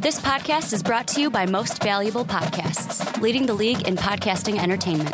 This podcast is brought to you by Most Valuable Podcasts, leading the league in podcasting entertainment.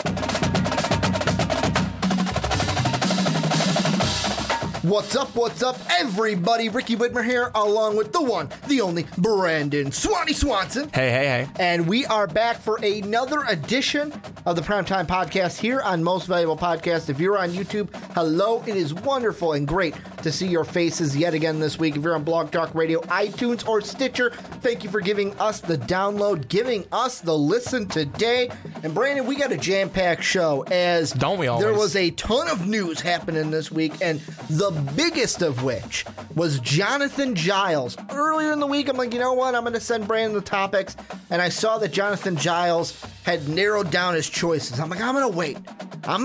What's up, everybody? Ricky Widmer here, along with the one, the only, Brandon Swanny Swanson. Hey. And we are back for another edition of the Primetime Podcast here on Most Valuable Podcasts. If you're on YouTube, hello. It is wonderful and great to see your faces yet again this week. If you're on Blog Talk Radio, iTunes, or Stitcher, thank you for giving us the download, giving us the listen today. And Brandon, we got a jam-packed show, as don't we always? There was a ton of news happening this week, and the biggest of which was Jonathan Giles. Earlier in the week, I'm like, you know what? I'm going to send Brandon the topics. And I saw that Jonathan Giles had narrowed down his choices. I'm like, I'm going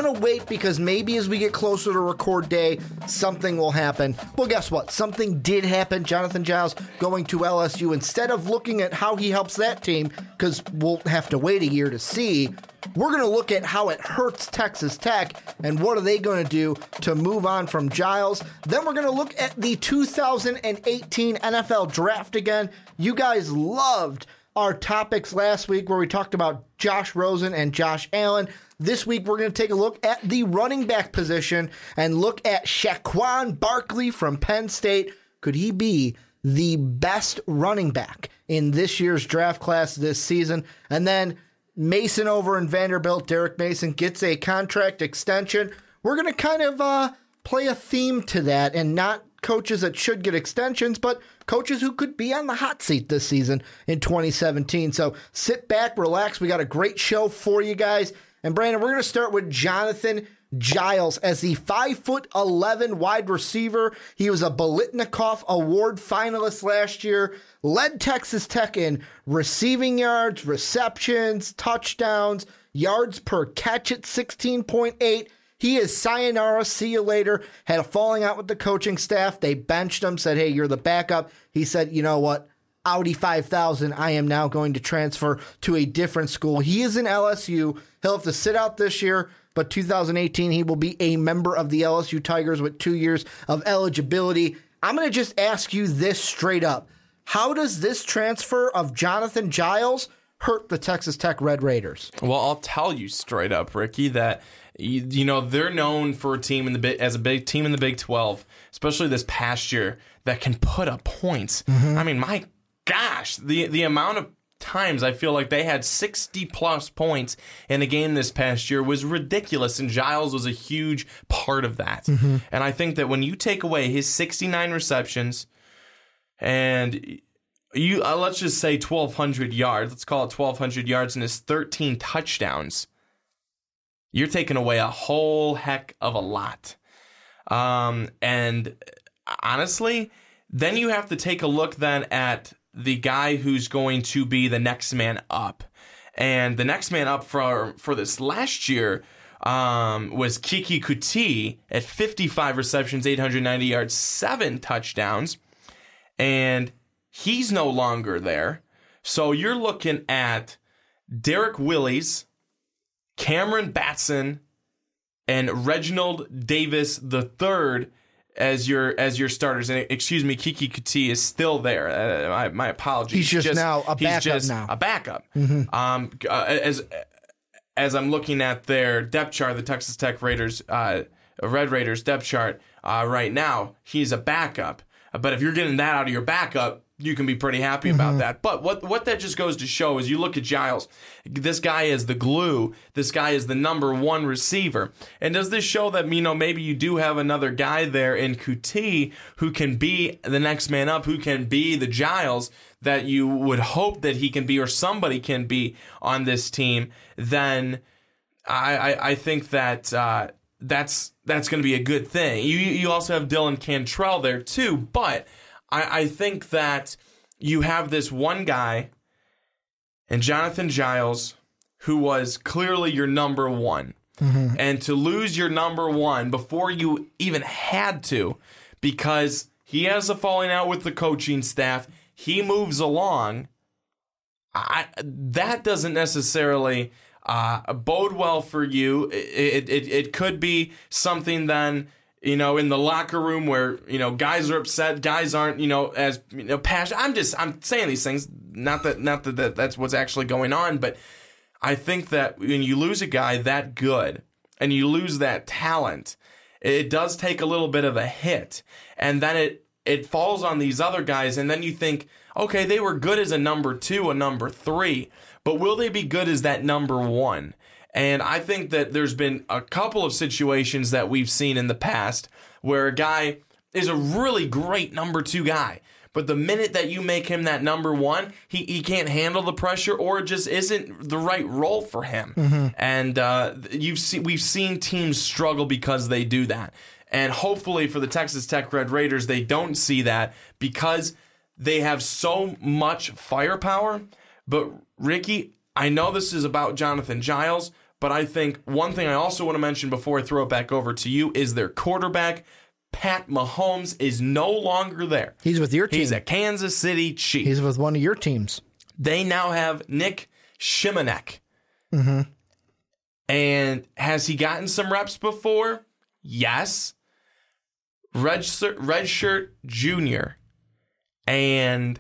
to wait because maybe as we get closer to record day, something will happen. Well, guess what? Something did happen. Jonathan Giles going to LSU. Instead of looking at how he helps that team, because we'll have to wait a year to see, we're going to look at how it hurts Texas Tech and what are they going to do to move on from Giles. Then we're going to look at the 2018 NFL draft again. You guys loved our topics last week where we talked about Josh Rosen and Josh Allen. This week, we're going to take a look at the running back position and look at Saquon Barkley from Penn State. Could he be the best running back in this year's draft class this season? And then Mason over in Vanderbilt, Derek Mason, gets a contract extension. We're going to kind of play a theme to that, and not coaches that should get extensions, but coaches who could be on the hot seat this season in 2017. So sit back, relax. We got a great show for you guys. And Brandon, we're going to start with Jonathan Giles as the 5'11" wide receiver. He was a Biletnikoff Award finalist last year, led Texas Tech in receiving yards, receptions, touchdowns, yards per catch at 16.8. He is sayonara, see you later, had a falling out with the coaching staff. They benched him, said, hey, you're the backup. He said, you know what, Audi 5000, I am now going to transfer to a different school. He is in LSU. He'll have to sit out this year, but 2018, he will be a member of the LSU Tigers with 2 years of eligibility. I'm going to just ask you this straight up. How does this transfer of Jonathan Giles hurt the Texas Tech Red Raiders? Well, I'll tell you straight up, Ricky, that you know, they're known for a team in the as a big team in the Big 12, especially this past year, that can put up points. Mm-hmm. I mean, my gosh, the amount of times I feel like they had 60-plus points in a game this past year was ridiculous, and Giles was a huge part of that. Mm-hmm. And I think that when you take away his 69 receptions and you let's just say 1,200 yards, let's call it 1,200 yards and his 13 touchdowns, you're taking away a whole heck of a lot. And honestly, then you have to take a look then at the guy who's going to be the next man up. And the next man up for this last year was Kiki Kuti at 55 receptions, 890 yards, 7 touchdowns. And he's no longer there. So you're looking at Derek Willis, Cameron Batson, and Reginald Davis III as your starters. And excuse me, Kiki Kuti is still there. My apologies. He's just a backup now. Mm-hmm. As I'm looking at their depth chart, the Texas Tech Raiders, Red Raiders depth chart right now, he's a backup. But if you're getting that out of your backup, you can be pretty happy about that. But what that just goes to show is you look at Giles. This guy is the glue. This guy is the number one receiver. And does this show that, you know, maybe you do have another guy there in Kuti who can be the next man up, who can be the Giles that you would hope that he can be or somebody can be on this team? Then I think that that's going to be a good thing. You also have Dylan Cantrell there too, but I think that you have this one guy and Jonathan Giles who was clearly your number one. Mm-hmm. And to lose your number one before you even had to, because he has a falling out with the coaching staff, he moves along, that doesn't necessarily bode well for you. It could be something then, you know, in the locker room where, you know, guys are upset, guys aren't, you know, as, you know, passionate. I'm saying these things. Not that that's what's actually going on, but I think that when you lose a guy that good and you lose that talent, it does take a little bit of a hit, and then it falls on these other guys, and then you think, okay, they were good as a number two, a number three, but will they be good as that number one? And I think that there's been a couple of situations that we've seen in the past where a guy is a really great number two guy, but the minute that you make him that number one, he can't handle the pressure, or it just isn't the right role for him. Mm-hmm. And we've seen teams struggle because they do that. And hopefully for the Texas Tech Red Raiders, they don't see that because they have so much firepower. But Ricky, I know this is about Jonathan Giles, but I think one thing I also want to mention before I throw it back over to you is their quarterback. Pat Mahomes is no longer there. He's with your team. He's a Kansas City Chief. He's with one of your teams. They now have Nick Shimonek. Mm-hmm. And has he gotten some reps before? Yes. Redshirt junior. And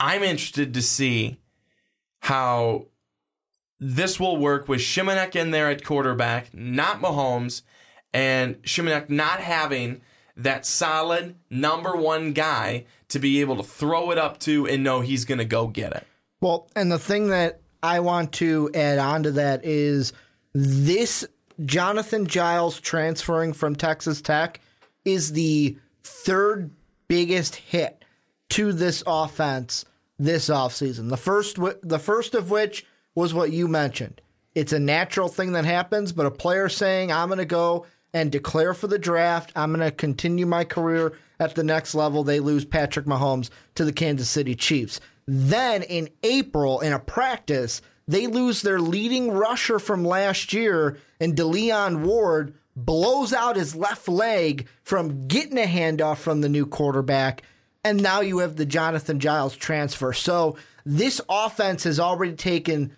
I'm interested to see how this will work with Shimonek in there at quarterback, not Mahomes. And Shimonek not having that solid number one guy to be able to throw it up to and know he's going to go get it. Well, and the thing that I want to add on to that is this Jonathan Giles transferring from Texas Tech is the third biggest hit to this offense this offseason. The first of which was what you mentioned. It's a natural thing that happens, but a player saying, I'm going to go and declare for the draft. I'm going to continue my career at the next level. They lose Patrick Mahomes to the Kansas City Chiefs. Then in April, in a practice, they lose their leading rusher from last year, and DeLeon Ward blows out his left leg from getting a handoff from the new quarterback, and now you have the Jonathan Giles transfer. So this offense has already taken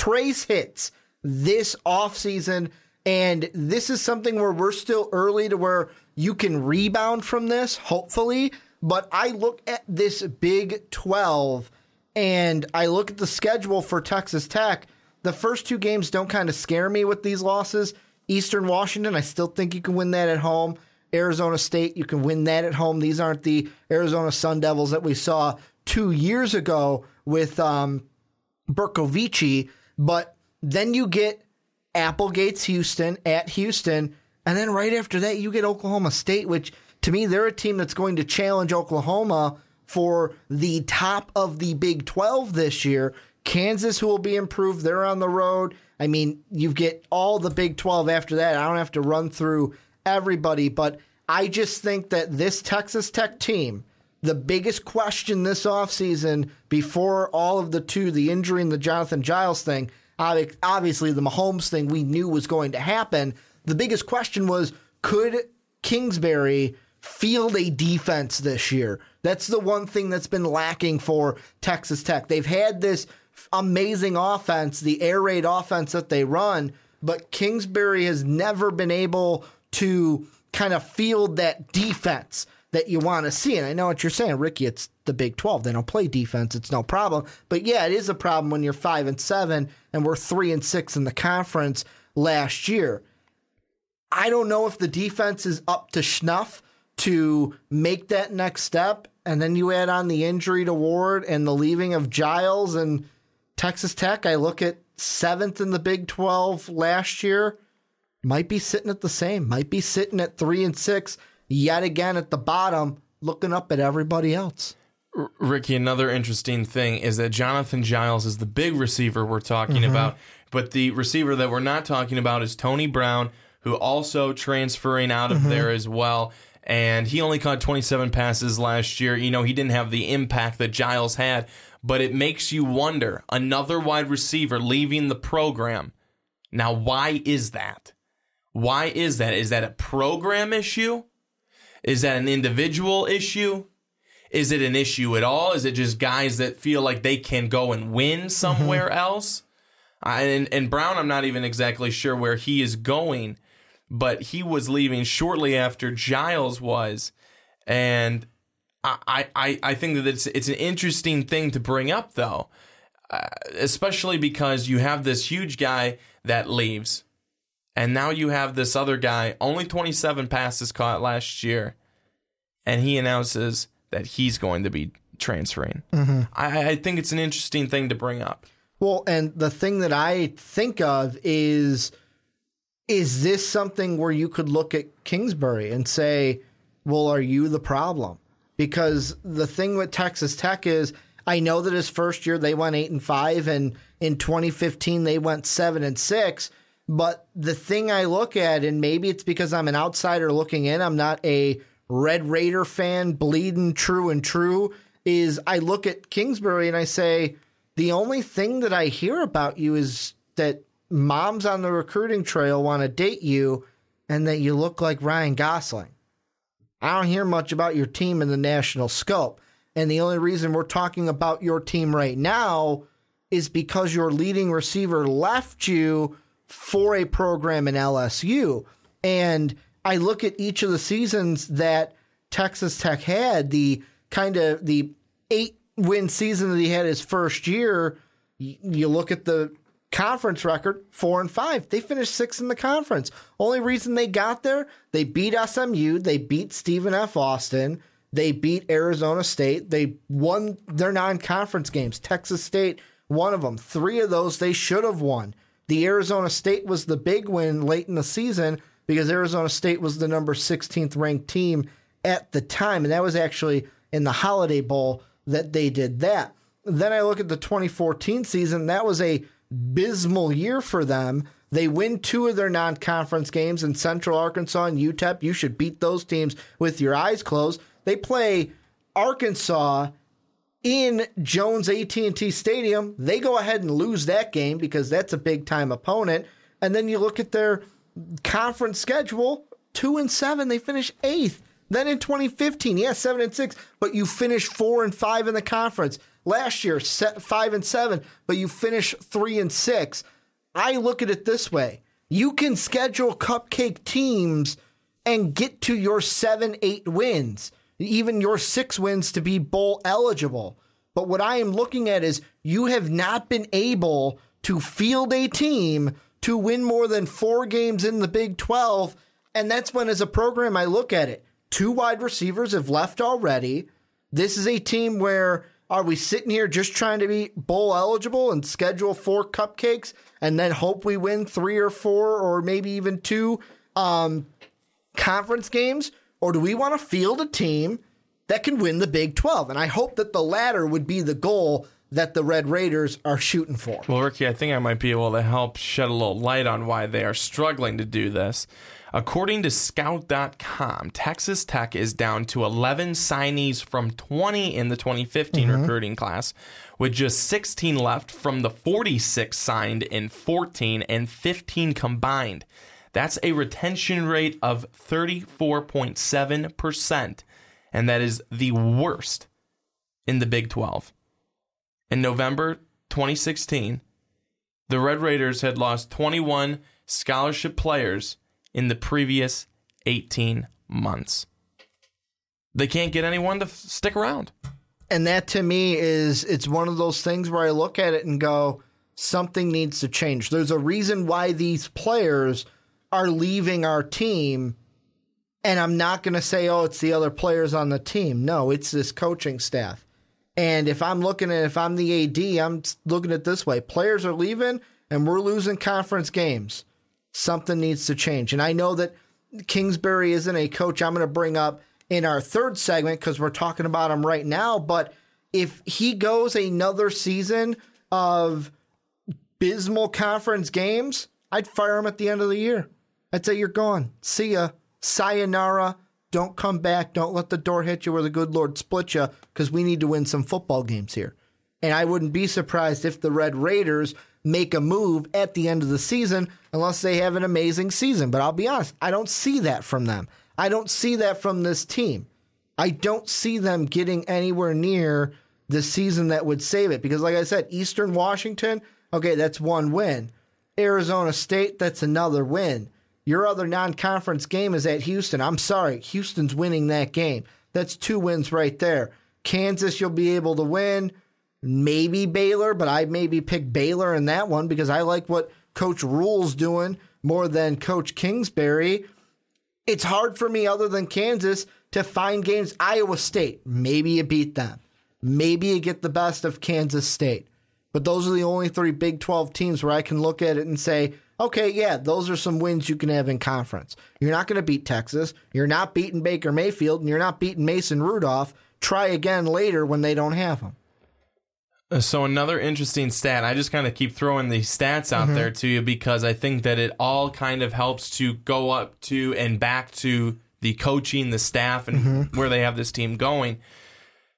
trace hits this offseason, and this is something where we're still early to where you can rebound from this, hopefully. But I look at this Big 12, and I look at the schedule for Texas Tech. The first two games don't kind of scare me with these losses. Eastern Washington, I still think you can win that at home. Arizona State, you can win that at home. These aren't the Arizona Sun Devils that we saw 2 years ago with Berkovici. But then you get Applegates-Houston at Houston, and then right after that you get Oklahoma State, which to me they're a team that's going to challenge Oklahoma for the top of the Big 12 this year. Kansas, who will be improved, they're on the road. I mean, you get all the Big 12 after that. I don't have to run through everybody, but I just think that this Texas Tech team, the biggest question this offseason before all of the injury and the Jonathan Giles thing, obviously the Mahomes thing we knew was going to happen. The biggest question was, could Kingsbury field a defense this year? That's the one thing that's been lacking for Texas Tech. They've had this amazing offense, the air raid offense that they run, but Kingsbury has never been able to kind of field that defense that you want to see. And I know what you're saying, Ricky, it's the Big 12. They don't play defense. It's no problem. But yeah, it is a problem when you're 5-7 and we're 3-6 in the conference last year. I don't know if the defense is up to snuff to make that next step. And then you add on the injury to Ward and the leaving of Giles and Texas Tech. I look at 7th in the Big 12 last year. Might be sitting at the same. Might be sitting at 3-6. Yet again at the bottom, looking up at everybody else. Ricky, another interesting thing is that Jonathan Giles is the big receiver we're talking about, but the receiver that we're not talking about is Tony Brown, who also transferring out of there as well, and he only caught 27 passes last year. You know, he didn't have the impact that Giles had, but it makes you wonder, another wide receiver leaving the program. Now, why is that? Why is that? Is that a program issue? Is that an individual issue? Is it an issue at all? Is it just guys that feel like they can go and win somewhere else? And Brown, I'm not even exactly sure where he is going, but he was leaving shortly after Giles was. And I think that it's an interesting thing to bring up, though, especially because you have this huge guy that leaves, and now you have this other guy, only 27 passes caught last year, and he announces that he's going to be transferring. Mm-hmm. I think it's an interesting thing to bring up. Well, and the thing that I think of is this something where you could look at Kingsbury and say, well, are you the problem? Because the thing with Texas Tech is, I know that his first year they went 8-5, and in 2015 they went 7-6. But the thing I look at, and maybe it's because I'm an outsider looking in, I'm not a Red Raider fan, bleeding true and true, is I look at Kingsbury and I say, the only thing that I hear about you is that moms on the recruiting trail want to date you and that you look like Ryan Gosling. I don't hear much about your team in the national scope. And the only reason we're talking about your team right now is because your leading receiver left you for a program in LSU. And I look at each of the seasons that Texas Tech had, the kind of the 8-win season that he had his first year. You look at the conference record, 4-5. They finished 6th in the conference. Only reason they got there, they beat SMU, they beat Stephen F. Austin, they beat Arizona State, they won their non-conference games. Texas State, one of them. 3 of those they should have won. The Arizona State was the big win late in the season because Arizona State was the number 16th ranked team at the time, and that was actually in the Holiday Bowl that they did that. Then I look at the 2014 season. That was a abysmal year for them. They win 2 of their non-conference games in Central Arkansas and UTEP. You should beat those teams with your eyes closed. They play Arkansas in Jones AT&T Stadium. They go ahead and lose that game because that's a big-time opponent. And then you look at their conference schedule, 2-7. They finish 8th. Then in 2015, 7-6, but you finish 4-5 in the conference. Last year, 5-7, but you finish 3-6. I look at it this way. You can schedule cupcake teams and get to your 7-8 wins, even your 6 wins to be bowl eligible. But what I am looking at is you have not been able to field a team to win more than 4 games in the Big 12, and that's when, as a program, I look at it. 2 wide receivers have left already. This is a team where, are we sitting here just trying to be bowl eligible and schedule 4 cupcakes and then hope we win 3 or 4 or maybe even 2 conference games? Or do we want to field a team that can win the Big 12? And I hope that the latter would be the goal that the Red Raiders are shooting for. Well, Ricky, I think I might be able to help shed a little light on why they are struggling to do this. According to Scout.com, Texas Tech is down to 11 signees from 20 in the 2015 recruiting class, with just 16 left from the 46 signed in 14 and 15 combined. That's a retention rate of 34.7%, and that is the worst in the Big 12. In November 2016, the Red Raiders had lost 21 scholarship players in the previous 18 months. They can't get anyone to stick around. And that, to me, is, it's one of those things where I look at it and go, something needs to change. There's a reason why these players are leaving our team, and I'm not going to say, oh, it's the other players on the team. No, it's this coaching staff. And if I'm the AD, I'm looking at it this way. Players are leaving, and we're losing conference games. Something needs to change. And I know that Kingsbury isn't a coach I'm going to bring up in our third segment because we're talking about him right now. But if he goes another season of abysmal conference games, I'd fire him at the end of the year. I'd say, you're gone. See ya. Sayonara. Don't come back. Don't let the door hit you or the good Lord split you, because we need to win some football games here. And I wouldn't be surprised if the Red Raiders make a move at the end of the season unless they have an amazing season. But I'll be honest, I don't see that from them. I don't see that from this team. I don't see them getting anywhere near the season that would save it. Because like I said, Eastern Washington, okay, that's 1 win. Arizona State, that's another win. Your other non-conference game is at Houston. I'm sorry, Houston's winning that game. That's 2 wins right there. Kansas, you'll be able to win. Maybe Baylor, but I maybe pick Baylor in that one because I like what Coach Rule's doing more than Coach Kingsbury. It's hard for me, other than Kansas, to find games. Iowa State, maybe you beat them. Maybe you get the best of Kansas State. But those are the only 3 Big 12 teams where I can look at it and say, okay, yeah, those are some wins you can have in conference. You're not going to beat Texas. You're not beating Baker Mayfield, and you're not beating Mason Rudolph. Try again later when they don't have them. So another interesting stat, I just kind of keep throwing these stats out there to you because I think that it all kind of helps to go up to and back to the coaching, the staff, and where they have this team going.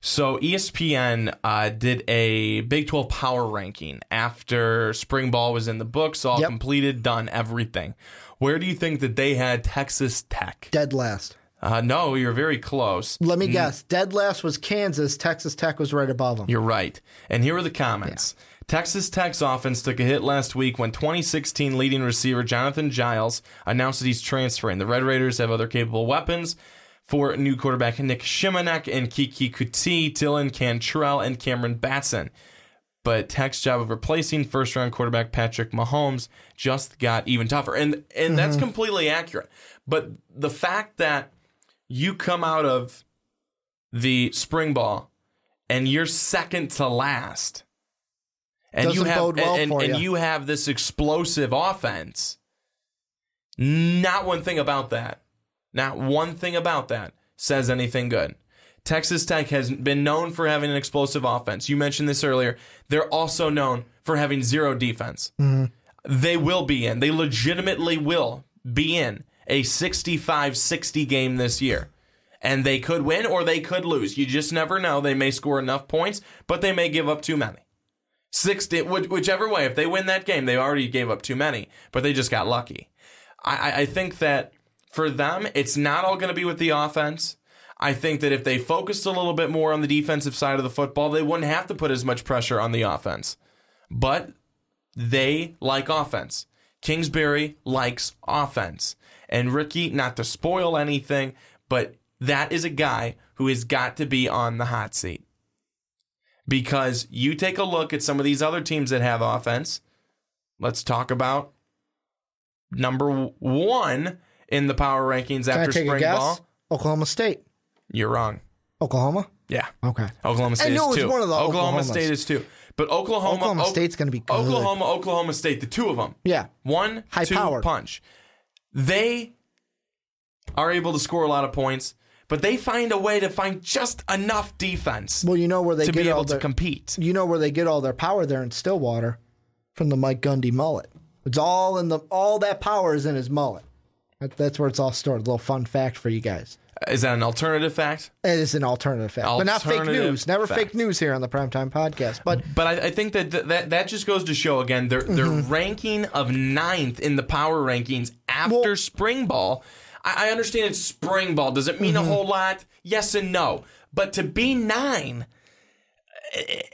So ESPN did a Big 12 power ranking after spring ball was in the books, all completed, done, everything. Where do you think that they had Texas Tech? Dead last. No, you're very close. Let me guess. Dead last was Kansas. Texas Tech was right above them. You're right. And here are the comments. Yeah. Texas Tech's offense took a hit last week when 2016 leading receiver Jonathan Giles announced that he's transferring. The Red Raiders have other capable weapons for new quarterback Nick Shimonek and Kiki Kuti, Dylan Cantrell, and Cameron Batson. But Tech's job of replacing first-round quarterback Patrick Mahomes just got even tougher. And that's completely accurate. But the fact that you come out of the spring ball and you're second to last, and you have you have this explosive offense. Not one thing about that. Not one thing about that says anything good. Texas Tech has been known for having an explosive offense. You mentioned this earlier. They're also known for having zero defense. They will be in. They legitimately will be in a 65-60 game this year. And they could win or they could lose. You just never know. They may score enough points, but they may give up too many. 60, whichever way, if they win that game, they already gave up too many, but they just got lucky. I think that for them, it's not all going to be with the offense. I think that if they focused a little bit more on the defensive side of the football, they wouldn't have to put as much pressure on the offense. But they like offense. Kingsbury likes offense. And Ricky, not to spoil anything, but that is a guy who has got to be on the hot seat. Because you take a look at some of these other teams that have offense. Let's talk about number 1 in the power rankings after spring ball. Oklahoma State. You're wrong. Oklahoma? Yeah. Okay. Oklahoma State is 2. Oklahoma State is 2. But Oklahoma State's going to be good. Oklahoma State, the 2 of them. Yeah. 1-2 punch. They are able to score a lot of points, but they find a way to find just enough defense. Well, you know where they to get be able all their, to compete. You know where they get all their power there in Stillwater from the Mike Gundy mullet. It's all in all that power is in his mullet. That's where it's all stored. A little fun fact for you guys. Is that an alternative fact? It is an alternative fact, but not fake news. Never fake news here on the Primetime Podcast. But I think that just goes to show, again, their ranking of 9th in the power rankings after spring ball. I understand it's spring ball. Does it mean a whole lot? Yes and no. But to be 9,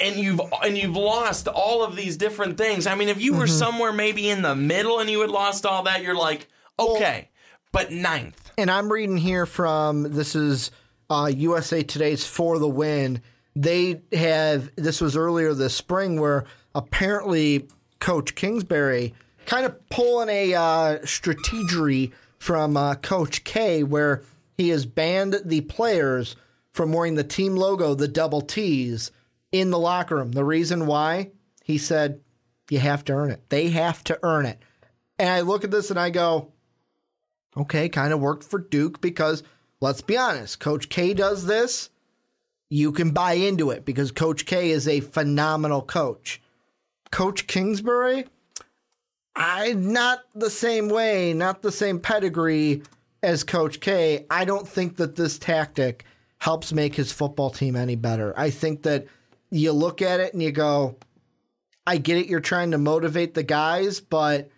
and you've lost all of these different things. I mean, if you were somewhere maybe in the middle and you had lost all that, you're like, okay, but 9th. And I'm reading here from, this is USA Today's For the Win. They have, this was earlier this spring, where apparently Coach Kingsbury kind of pulling a strategery from Coach K, where he has banned the players from wearing the team logo, the double T's, in the locker room. The reason why? He said, you have to earn it. They have to earn it. And I look at this and I go, okay, kind of worked for Duke because, let's be honest, Coach K does this, you can buy into it because Coach K is a phenomenal coach. Coach Kingsbury, not the same way, not the same pedigree as Coach K. I don't think that this tactic helps make his football team any better. I think that you look at it and you go, I get it, you're trying to motivate the guys, but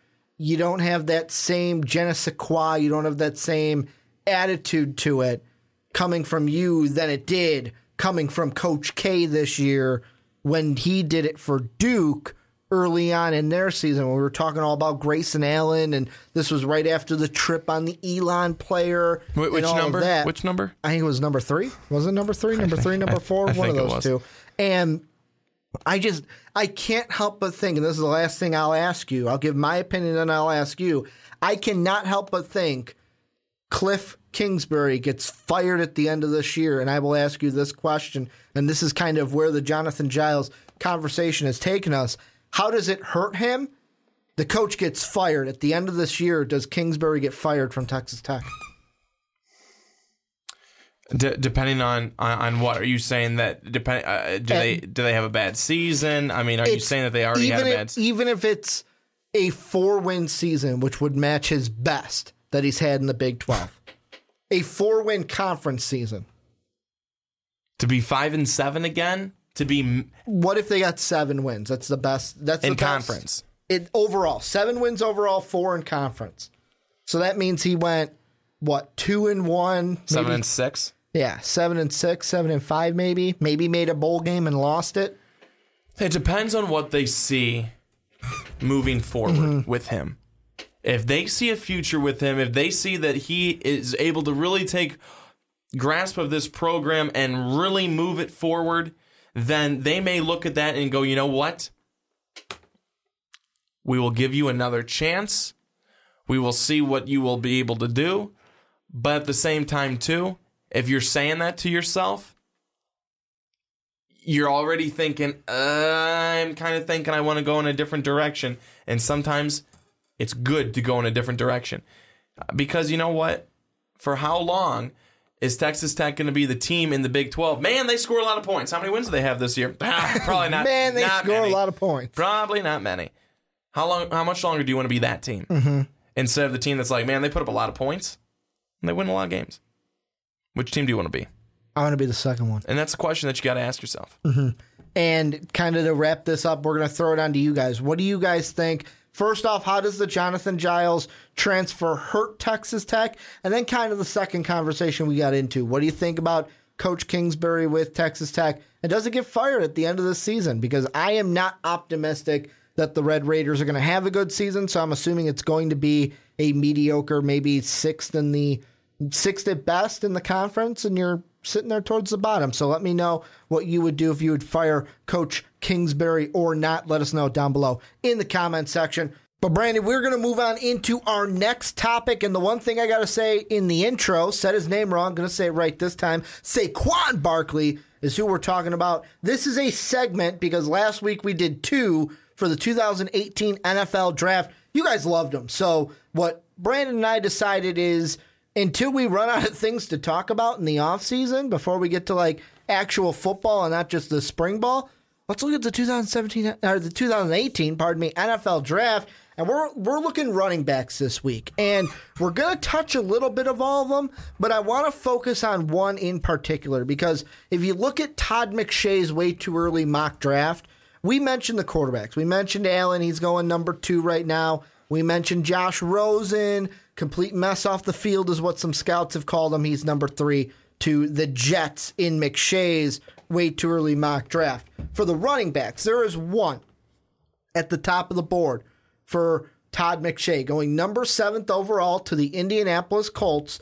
you don't have that same je ne sais quoi, you don't have that same attitude to it coming from you than it did coming from Coach K this year when he did it for Duke, early on in their season when we were talking all about Grayson Allen, and this was right after the trip on the Elon player. Which number? I think it was number 3. Was it number 3? Number 3, number 4? One of those two. And I can't help but think, and this is the last thing I'll ask you. I'll give my opinion and I'll ask you. I cannot help but think Cliff Kingsbury gets fired at the end of this year, and I will ask you this question, and this is kind of where the Jonathan Giles conversation has taken us. How does it hurt him? The coach gets fired at the end of this year. Does Kingsbury get fired from Texas Tech? Depending on what are you saying that do they have a bad season? I mean, are you saying that they already had a bad season? Even if it's a 4-win season, which would match his best that he's had in the Big 12, a 4-win conference season, to be 5-7 again, to be what if they got 7 wins? That's the best. That's in the conference. Best. Overall, 7 wins overall, 4 in conference. So that means he went 2-1, 7-6. Yeah, 7-6, 7-5 maybe. Maybe made a bowl game and lost it. It depends on what they see moving forward with him. If they see a future with him, if they see that he is able to really take grasp of this program and really move it forward, then they may look at that and go, you know what? We will give you another chance. We will see what you will be able to do. But at the same time, too, if you're saying that to yourself, you're already thinking, I'm kind of thinking I want to go in a different direction. And sometimes it's good to go in a different direction. Because you know what? For how long is Texas Tech going to be the team in the Big 12? Man, they score a lot of points. How many wins do they have this year? Probably not. Man, they not score many. A lot of points. Probably not many. How much longer do you want to be that team? Instead of the team that's like, man, they put up a lot of points and they win a lot of games. Which team do you want to be? I want to be the second one. And that's a question that you got to ask yourself. And kind of to wrap this up, we're going to throw it on to you guys. What do you guys think? First off, how does the Jonathan Giles transfer hurt Texas Tech? And then kind of the second conversation we got into. What do you think about Coach Kingsbury with Texas Tech? And does it get fired at the end of the season? Because I am not optimistic that the Red Raiders are going to have a good season, so I'm assuming it's going to be a mediocre, maybe sixth at best in the conference, and you're sitting there towards the bottom. So let me know what you would do if you would fire Coach Kingsbury or not. Let us know down below in the comments section. But Brandon, we're going to move on into our next topic, and the one thing I got to say in the intro, said his name wrong, going to say it right this time, Saquon Barkley is who we're talking about. This is a segment because last week we did 2 for the 2018 NFL Draft. You guys loved them. So what Brandon and I decided is until we run out of things to talk about in the offseason before we get to like actual football and not just the spring ball, let's look at the 2018 NFL Draft. And we're looking running backs this week. And we're going to touch a little bit of all of them, but I want to focus on one in particular because if you look at Todd McShay's way too early mock draft, we mentioned the quarterbacks. We mentioned Allen. He's going number 2 right now. We mentioned Josh Rosen. Complete mess off the field is what some scouts have called him. He's number 3 to the Jets in McShay's way too early mock draft. For the running backs, there is one at the top of the board for Todd McShay, going number 7th overall to the Indianapolis Colts,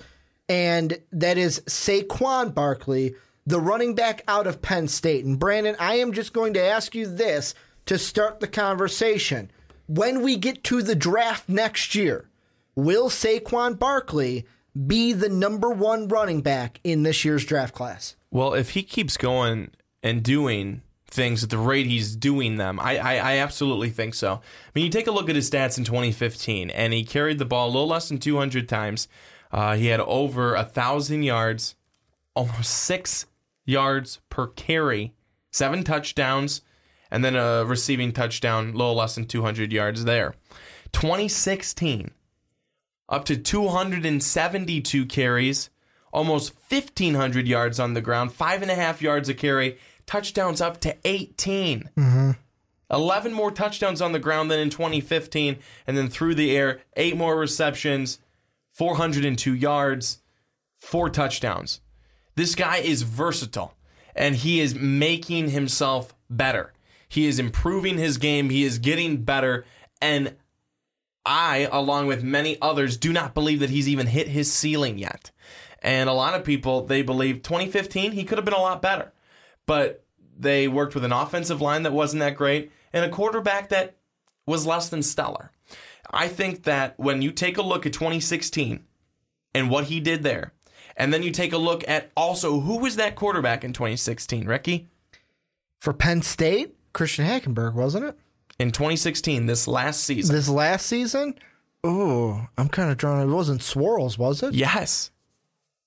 and that is Saquon Barkley, the running back out of Penn State. And Brandon, I am just going to ask you this to start the conversation. When we get to the draft next year, will Saquon Barkley be the number 1 running back in this year's draft class? Well, if he keeps going and doing things at the rate he's doing them, I absolutely think so. I mean, you take a look at his stats in 2015, and he carried the ball a little less than 200 times. He had over 1,000 yards, almost 6 yards per carry, 7 touchdowns, and then a receiving touchdown, little less than 200 yards there. 2016, up to 272 carries, almost 1,500 yards on the ground, 5.5 yards a carry, touchdowns up to 18. 11 more touchdowns on the ground than in 2015, and then through the air, 8 more receptions, 402 yards, 4 touchdowns. This guy is versatile, and he is making himself better. He is improving his game. He is getting better. And I, along with many others, do not believe that he's even hit his ceiling yet. And a lot of people, they believe 2015, he could have been a lot better. But they worked with an offensive line that wasn't that great and a quarterback that was less than stellar. I think that when you take a look at 2016 and what he did there, and then you take a look at also who was that quarterback in 2016, Ricky? For Penn State, Christian Hackenberg, wasn't it? In 2016, this last season. This last season? Ooh, I'm kind of drawn. It wasn't Swirls, was it? Yes.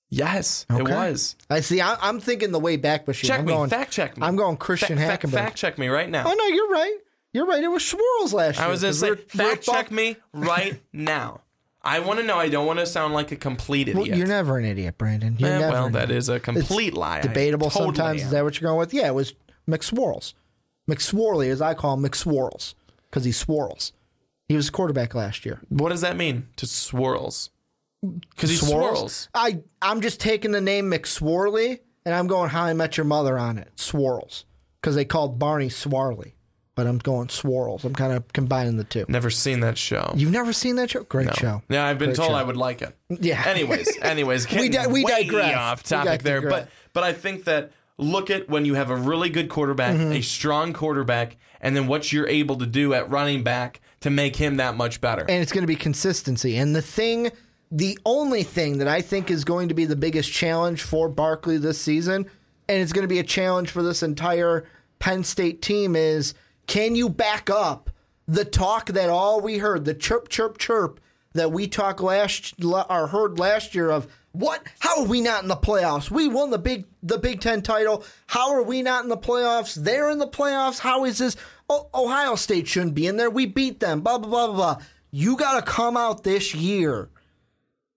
Yes, okay. It was. I see. I'm thinking the way back machine. Check me. Fact check me. I'm going Christian Hackenberg. Fact check me right now. Oh, no, you're right. You're right. It was Swirls last year. I was going to say, fact check me right now. I want to know. I don't want to sound like a complete idiot. Well, you're never an idiot, Brandon. Well, that is a complete lie. Debatable totally sometimes. Am. Is that what you're going with? Yeah, it was McSwirls. McSwirly, as I call him, McSwirls, because he swirls. He was quarterback last year. What does that mean, to swirls? Because he swirls. I'm just taking the name McSwirly, and I'm going How I Met Your Mother on it. Swirls. Because they called Barney Swarly. But I'm going Swirls. I'm kind of combining the two. Never seen that show. You've never seen that show? Great show. Yeah, I've been told I would like it. Yeah. Anyways, we digress. Off topic there. But I think that look at when you have a really good quarterback, mm-hmm. a strong quarterback, and then what you're able to do at running back to make him that much better. And it's going to be consistency. And the only thing that I think is going to be the biggest challenge for Barkley this season, and it's going to be a challenge for this entire Penn State team, is can you back up the talk that all we heard, the chirp, chirp, chirp that we heard last year of what? How are we not in the playoffs? We won the Big Ten title. How are we not in the playoffs? They're in the playoffs. How is this? Oh, Ohio State shouldn't be in there. We beat them. Blah, blah, blah, blah, blah. You got to come out this year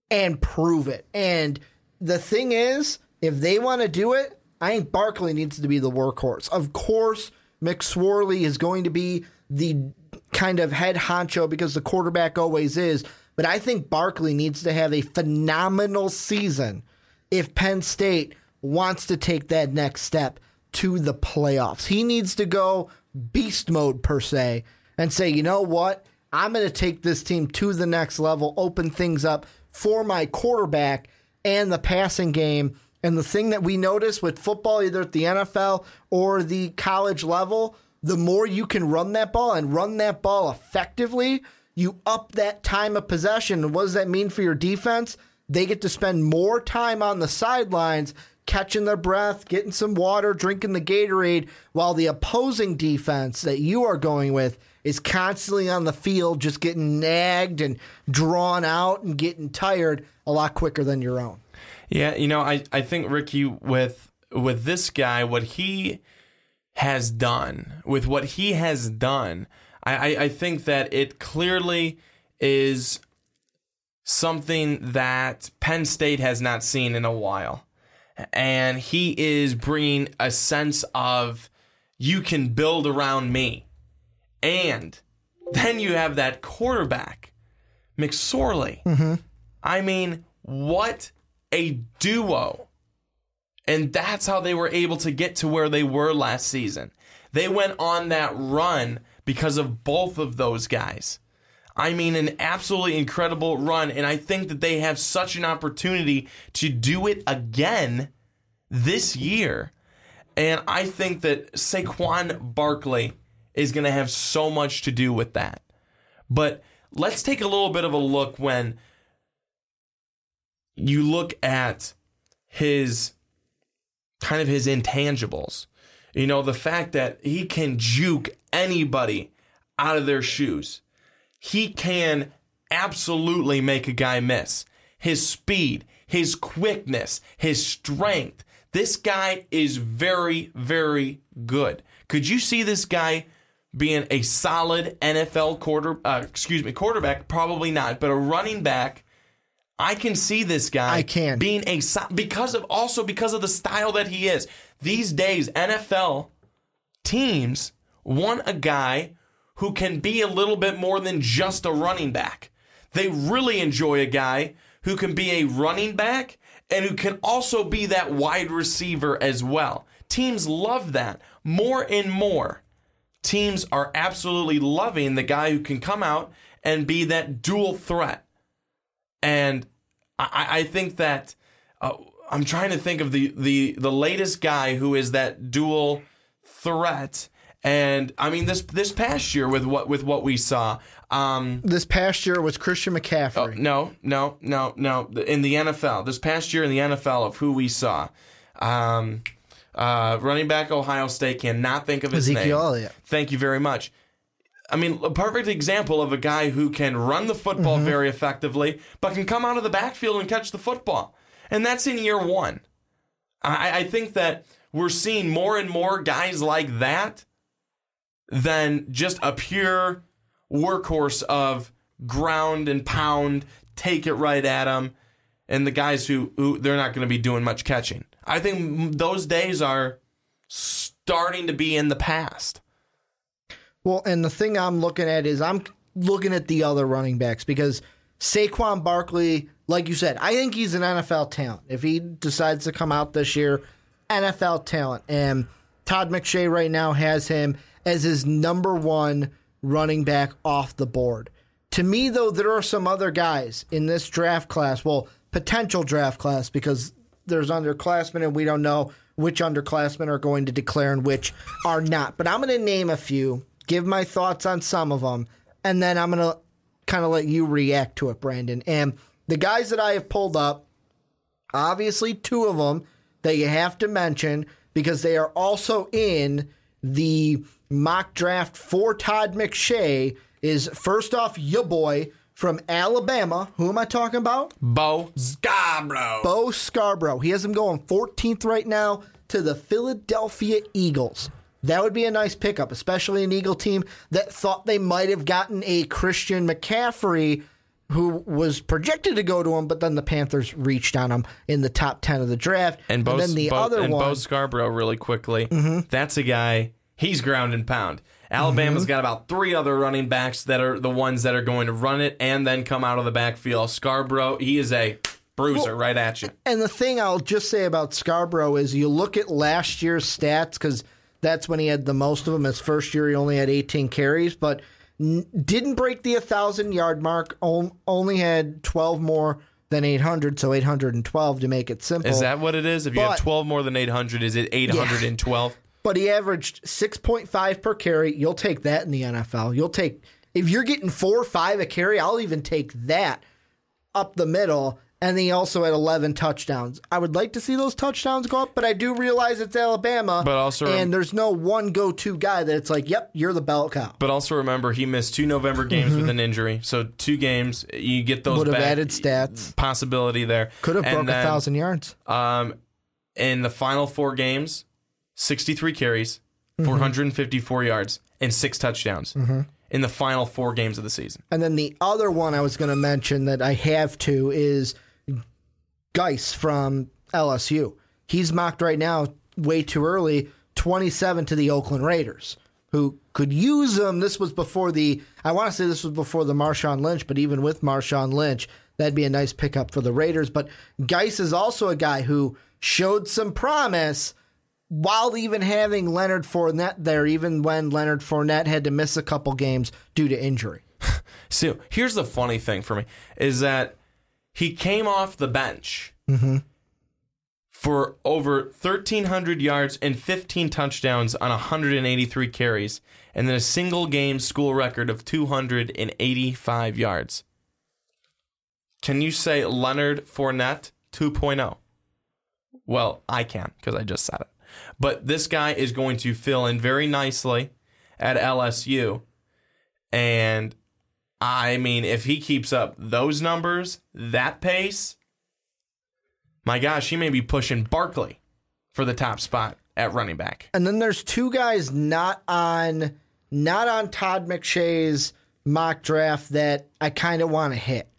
and prove it. And the thing is, if they want to do it, I think Barkley needs to be the workhorse. Of course, McSwirly is going to be the kind of head honcho because the quarterback always is. But I think Barkley needs to have a phenomenal season if Penn State wants to take that next step to the playoffs. He needs to go beast mode, per se, and say, you know what? I'm going to take this team to the next level, open things up for my quarterback and the passing game. And the thing that we notice with football, either at the NFL or the college level, the more you can run that ball and run that ball effectively, you up that time of possession. And what does that mean for your defense? They get to spend more time on the sidelines, catching their breath, getting some water, drinking the Gatorade, while the opposing defense that you are going with is constantly on the field, just getting nagged and drawn out and getting tired a lot quicker than your own. Yeah, you know, I think, Ricky, with this guy, what he has done, I think that it clearly is something that Penn State has not seen in a while. And he is bringing a sense of, you can build around me. And then you have that quarterback, McSorley. Mm-hmm. I mean, what a duo. And that's how they were able to get to where they were last season. They went on that run because of both of those guys. I mean, an absolutely incredible run. And I think that they have such an opportunity to do it again this year. And I think that Saquon Barkley is going to have so much to do with that. But let's take a little bit of a look when you look at his kind of his intangibles. You know, the fact that he can juke anybody out of their shoes. He can absolutely make a guy miss. His speed, his quickness, his strength. This guy is very, very good. Could you see this guy being a solid NFL quarterback? Probably not, but a running back. I can see this guy being a solid, because of the style that he is. These days, NFL teams want a guy who can be a little bit more than just a running back. They really enjoy a guy who can be a running back and who can also be that wide receiver as well. Teams love that more and more. teams are absolutely loving the guy who can come out and be that dual threat. And I think that I'm trying to think of the latest guy who is that dual threat. And I mean this past year with what we saw. This past year was Christian McCaffrey. Oh, no. In the NFL, this past year in the NFL of who we saw, running back Ohio State, cannot think of his name. Ezekiel Elliott. Thank you very much. I mean, a perfect example of a guy who can run the football very effectively, but can come out of the backfield and catch the football, and that's in year one. I think that we're seeing more and more guys like that than just a pure workhorse of ground and pound, take it right at them, and the guys who they're not going to be doing much catching. I think those days are starting to be in the past. Well, and the thing I'm looking at is I'm looking at the other running backs, because Saquon Barkley, like you said, I think he's an NFL talent. If he decides to come out this year, NFL talent. And Todd McShay right now has him as his number one running back off the board. To me, though, there are some other guys in this draft class, well, potential draft class, because there's underclassmen, and we don't know which underclassmen are going to declare and which are not. But I'm going to name a few, give my thoughts on some of them, and then I'm going to kind of let you react to it, Brandon. And the guys that I have pulled up, obviously two of them that you have to mention, because they are also in the mock draft for Todd McShay. Is first off, your boy from Alabama. Who am I talking about? Bo Scarborough. Bo Scarborough. He has him going 14th right now to the Philadelphia Eagles. That would be a nice pickup, especially an Eagle team that thought they might have gotten a Christian McCaffrey, who was projected to go to him, but then the Panthers reached on him in the top 10 of the draft. And then the other one. Bo Scarborough, really quickly, that's a guy, he's ground and pound. Alabama's got about three other running backs that are the ones that are going to run it and then come out of the backfield. Scarborough, he is a bruiser right at you. And the thing I'll just say about Scarborough is you look at last year's stats, because that's when he had the most of them. His first year, he only had 18 carries, but didn't break the 1,000-yard mark, only had 12 more than 800, so 812 to make it simple. Is that what it is? If you have 12 more than 800, is it 812? Yeah. But he averaged 6.5 per carry. You'll take that in the NFL. If you're getting 4 or 5 a carry, I'll even take that up the middle. And he also had 11 touchdowns. I would like to see those touchdowns go up, but I do realize it's Alabama. But also, and there's no one go-to guy that it's like, yep, you're the bell cow. But also remember, he missed 2 November games with an injury. So 2 games, you get those back. Would have added stats. Possibility there. Could have broke 1,000 yards. In the final 4 games, 63 carries, 454 yards, and 6 touchdowns. In the final 4 games of the season. And then the other one I was going to mention that I have to is Geis from LSU. He's mocked right now, way too early, 27 to the Oakland Raiders, who could use him. This was before the Marshawn Lynch, but even with Marshawn Lynch, that'd be a nice pickup for the Raiders. But Geis is also a guy who showed some promise while even having Leonard Fournette there, even when Leonard Fournette had to miss a couple games due to injury. So here's the funny thing for me, is that he came off the bench for over 1,300 yards and 15 touchdowns on 183 carries, and then a single game school record of 285 yards. Can you say Leonard Fournette 2.0? Well, I can, because I just said it. But this guy is going to fill in very nicely at LSU, and I mean, if he keeps up those numbers, that pace, my gosh, he may be pushing Barkley for the top spot at running back. And then there's 2 guys not on Todd McShay's mock draft that I kind of want to hit.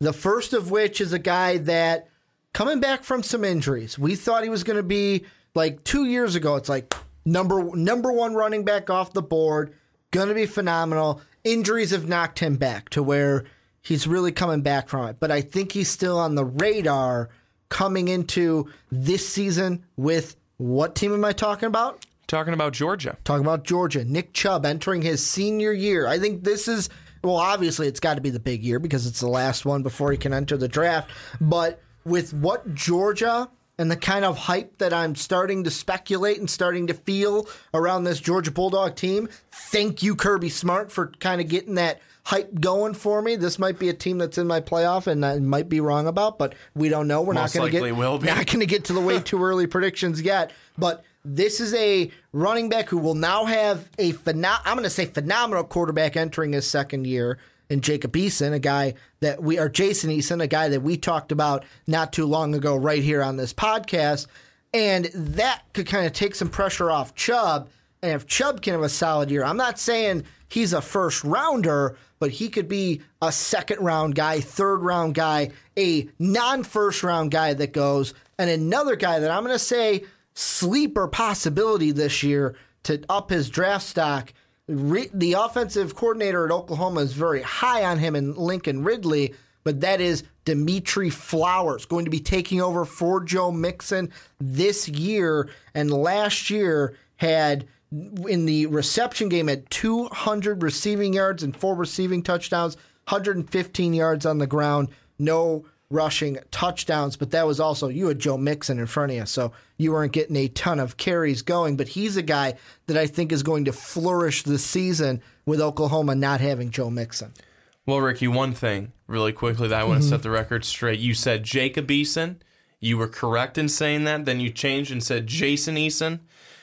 The first of which is a guy that, coming back from some injuries, we thought he was going to be, like 2 years ago, it's like number one running back off the board, going to be phenomenal. Injuries have knocked him back to where he's really coming back from it. But I think he's still on the radar coming into this season with what team am I talking about? Talking about Georgia. Nick Chubb entering his senior year. I think this is, well, obviously it's got to be the big year because it's the last one before he can enter the draft. But with what Georgia and the kind of hype that I'm starting to speculate and starting to feel around this Georgia Bulldog team, thank you, Kirby Smart, for kind of getting that hype going for me. This might be a team that's in my playoff, and I might be wrong about, but we don't know. We're not going to get to the way too early predictions yet. But this is a running back who will now have a phenomenal quarterback entering his second year in Jacob Eason, Jason Eason, a guy that we talked about not too long ago right here on this podcast. And that could kind of take some pressure off Chubb. And if Chubb can have a solid year, I'm not saying he's a first-rounder, but he could be a second-round guy, third-round guy, a non-first-round guy that goes, and another guy that I'm going to say sleeper possibility this year to up his draft stock. The offensive coordinator at Oklahoma is very high on him and Lincoln Ridley, but that is Demetri Flowers, going to be taking over for Joe Mixon this year, and last year had, in the reception game, at 200 receiving yards and 4 receiving touchdowns, 115 yards on the ground, no rushing touchdowns. But that was also, you had Joe Mixon in front of you, so you weren't getting a ton of carries going. But he's a guy that I think is going to flourish this season with Oklahoma not having Joe Mixon. Well, Ricky, one thing really quickly that I want to set the record straight. You said Jacob Eason. You were correct in saying that. Then you changed and said Jason Eason.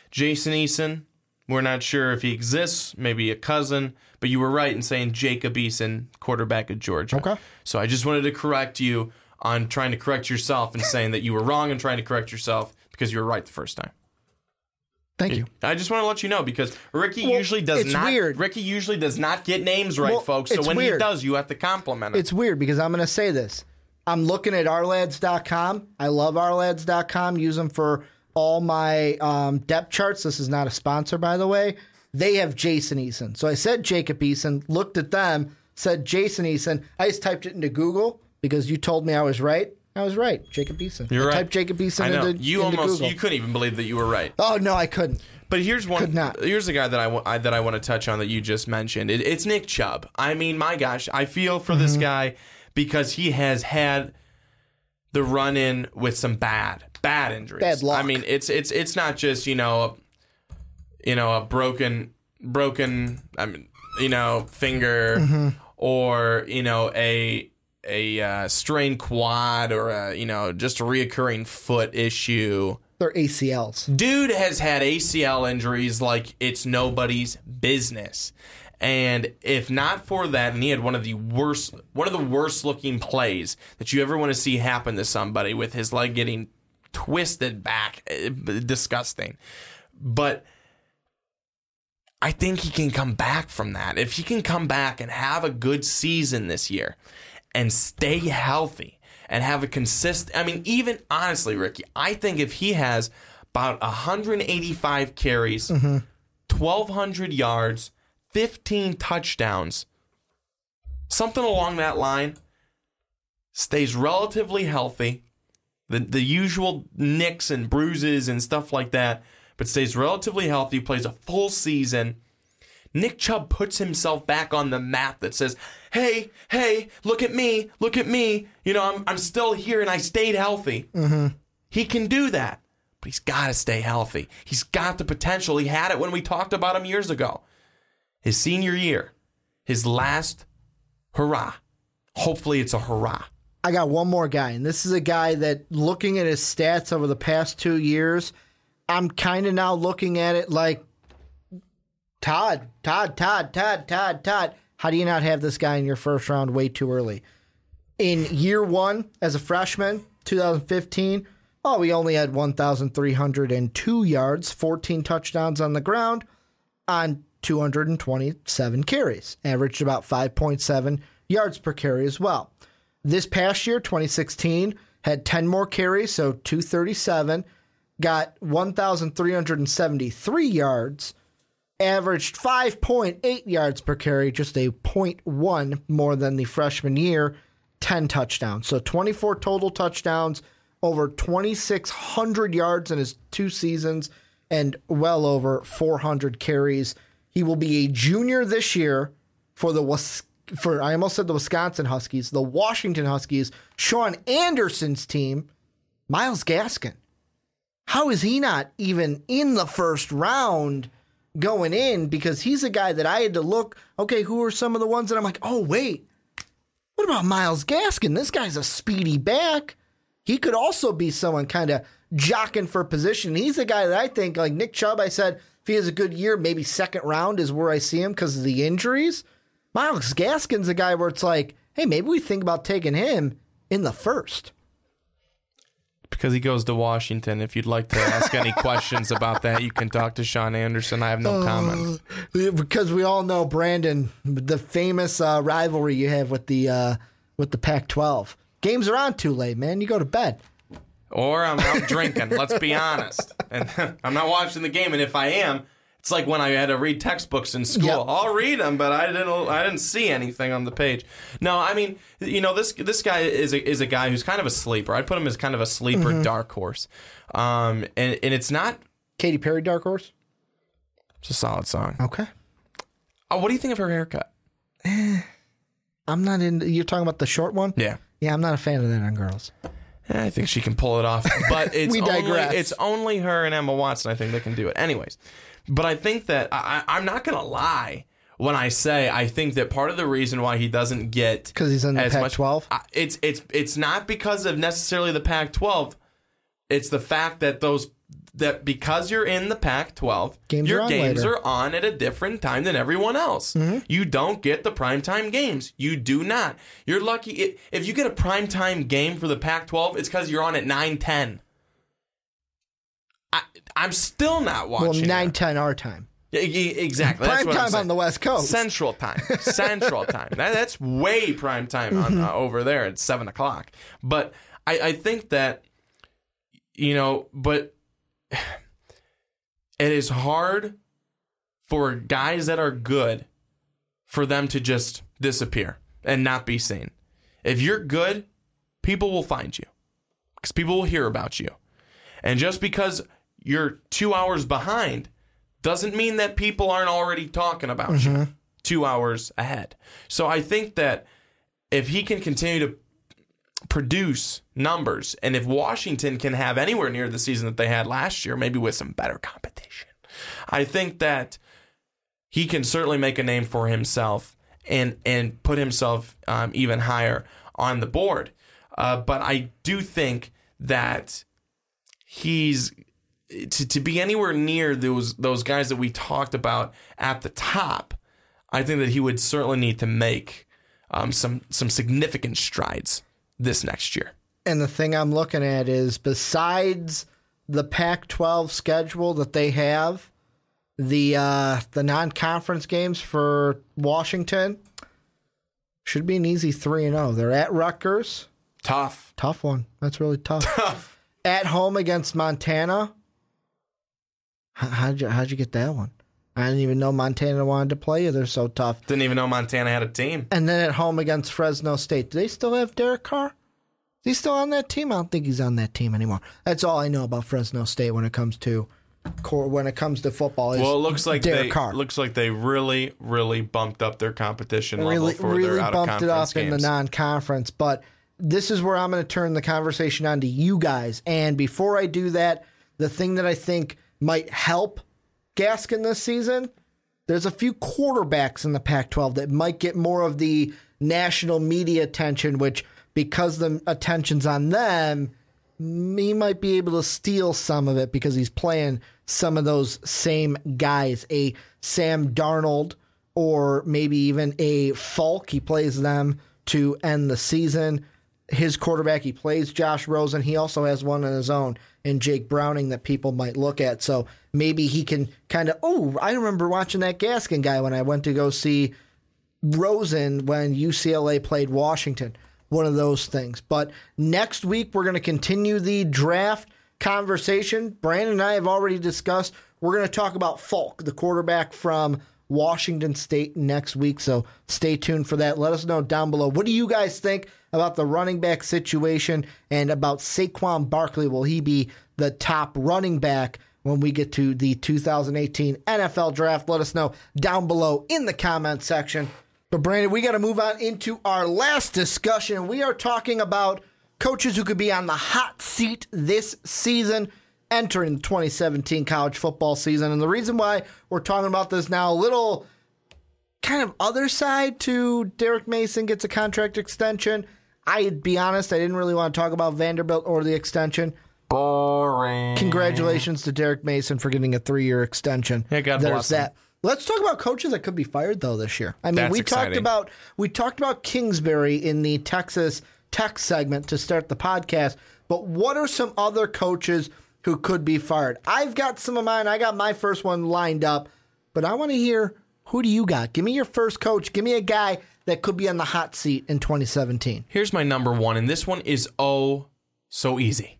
Jason Eason, we're not sure if he exists, maybe a cousin, but you were right in saying Jacob Eason, quarterback of Georgia. Okay. So I just wanted to correct you on trying to correct yourself and saying that you were wrong and trying to correct yourself because you were right the first time. Thank you. I just want to let you know because Ricky usually does not get names right, folks. So when he does, you have to compliment him. It's weird because I'm going to say this. I'm looking at ourlads.com. I love ourlads.com. Use them for all my depth charts. This is not a sponsor, by the way. They have Jason Eason. So I said Jacob Eason, looked at them, said Jason Eason. I just typed it into Google because you told me I was right. I was right, Jacob Eason. You're right. I typed Jacob Eason into Google. You couldn't even believe that you were right. Oh, no, I couldn't. But here's a guy that I want to touch on that you just mentioned. It's Nick Chubb. I mean, my gosh, I feel for this guy because he has had the run-in with some bad injuries. Bad luck. I mean, it's not just, a broken finger or, a strained quad or just a reoccurring foot issue. They're ACLs. Dude has had ACL injuries like it's nobody's business. And if not for that, and he had one of the worst looking plays that you ever want to see happen to somebody, with his leg getting twisted back, disgusting. But I think he can come back from that. If he can come back and have a good season this year and stay healthy and have a consistent, even honestly, Ricky, I think if he has about 185 carries, 1,200 yards, 15 touchdowns, something along that line, stays relatively healthy, the usual nicks and bruises and stuff like that, but stays relatively healthy, plays a full season, Nick Chubb puts himself back on the map that says, hey, look at me, I'm still here and I stayed healthy. He can do that, but he's got to stay healthy. He's got the potential. He had it when we talked about him years ago. His senior year, his last hurrah. Hopefully it's a hurrah. I got one more guy, and this is a guy that, looking at his stats over the past 2 years, I'm kind of now looking at it like, Todd. How do you not have this guy in your first round way too early? In year one, as a freshman, 2015, we only had 1,302 yards, 14 touchdowns on the ground, on 227 carries, averaged about 5.7 yards per carry as well. This past year, 2016, had 10 more carries, so 237, got 1,373 yards, averaged 5.8 yards per carry, just a 0.1 more than the freshman year, 10 touchdowns. So 24 total touchdowns, over 2,600 yards in his two seasons, and well over 400 carries. He will be a junior this year for the Washington Huskies, Sean Anderson's team, Myles Gaskin. How is he not even in the first round going in? Because he's a guy that I had to look, okay, who are some of the ones that I'm like, oh, wait, what about Myles Gaskin? This guy's a speedy back. He could also be someone kind of jockeying for position. He's a guy that I think, like Nick Chubb, I said, if he has a good year, maybe second round is where I see him because of the injuries. Myles Gaskin's a guy where it's like, hey, maybe we think about taking him in the first. Because he goes to Washington. If you'd like to ask any questions about that, you can talk to Sean Anderson. I have no comment. Because we all know, Brandon, the famous rivalry you have with the Pac-12. Games are on too late, man. You go to bed. Or I'm out drinking, let's be honest. And I'm not watching the game, and if I am, it's like when I had to read textbooks in school. Yep. I'll read them, but I didn't see anything on the page. No, I mean, you know, this guy is a guy who's kind of a sleeper. I'd put him as kind of a sleeper dark horse. And it's not Katy Perry dark horse. It's a solid song. Okay. Oh, what do you think of her haircut? I'm not into. You're talking about the short one? Yeah. Yeah, I'm not a fan of that on girls. I think she can pull it off, but it's we digress. It's only her and Emma Watson, I think, that can do it. Anyways, but I think that I'm not going to lie when I say I think that part of the reason why he doesn't get because he's in the Pac-12. It's not because of necessarily the Pac-12. It's the fact that because you're in the Pac-12, your games are on at a different time than everyone else. Mm-hmm. You don't get the primetime games. You do not. You're lucky. If you get a primetime game for the Pac-12, it's because you're on at 9:10. I'm still not watching. Well, 9:10 our time. Yeah, exactly. Prime that's what time on the West Coast. Central time. Central time. That's way prime time on, over there at 7 o'clock. But I think that, you know, but... It is hard for guys that are good for them to just disappear and not be seen. If you're good, people will find you because people will hear about you. And just because you're 2 hours behind doesn't mean that people aren't already talking about you 2 hours ahead. So I think that if he can continue to produce numbers, and if Washington can have anywhere near the season that they had last year, maybe with some better competition, I think that he can certainly make a name for himself and put himself even higher on the board. But I do think that he's to be anywhere near those guys that we talked about at the top. I think that he would certainly need to make some significant strides this next year. And the thing I'm looking at is, besides the Pac-12 schedule that they have, the non-conference games for Washington should be an easy 3-0. They're at Rutgers. Tough one. That's really tough. At home against Montana. How'd you get that one? I didn't even know Montana wanted to play you. They're so tough. Didn't even know Montana had a team. And then at home against Fresno State. Do they still have Derek Carr? Is he still on that team? I don't think he's on that team anymore. That's all I know about Fresno State when it comes to football. Is, well, it looks like Derek Carr. Looks like they really, really bumped up their competition level for their out of conference games. Really bumped it up in the non-conference. But this is where I'm going to turn the conversation on to you guys. And before I do that, the thing that I think might help Gaskin this season, there's a few quarterbacks in the Pac-12 that might get more of the national media attention, which, because the attention's on them, he might be able to steal some of it because he's playing some of those same guys, a Sam Darnold or maybe even a Falk. He plays them to end the season. His quarterback, he plays Josh Rosen. He also has one on his own in Jake Browning that people might look at. So maybe he can kind of, I remember watching that Gaskin guy when I went to go see Rosen when UCLA played Washington. One of those things. But next week, we're going to continue the draft conversation. Brandon and I have already discussed. We're going to talk about Falk, the quarterback from Washington State, next week. So stay tuned for that. Let us know down below. What do you guys think about the running back situation and about Saquon Barkley? Will he be the top running back when we get to the 2018 NFL Draft. Let us know down below in the comment section. But, Brandon, we got to move on into our last discussion. We are talking about coaches who could be on the hot seat this season entering the 2017 college football season. And the reason why we're talking about this now, a little kind of other side to Derek Mason gets a contract extension. I'd be honest, I didn't really want to talk about Vanderbilt or the extension. Boring. Congratulations to Derek Mason for getting a 3-year extension. Yeah, God bless him. Let's talk about coaches that could be fired though this year. I mean, that's exciting. we talked about Kingsbury in the Texas Tech segment to start the podcast. But what are some other coaches who could be fired? I've got some of mine. I got my first one lined up, but I want to hear, who do you got? Give me your first coach. Give me a guy that could be on the hot seat in 2017. Here's my number one, and this one is oh so easy.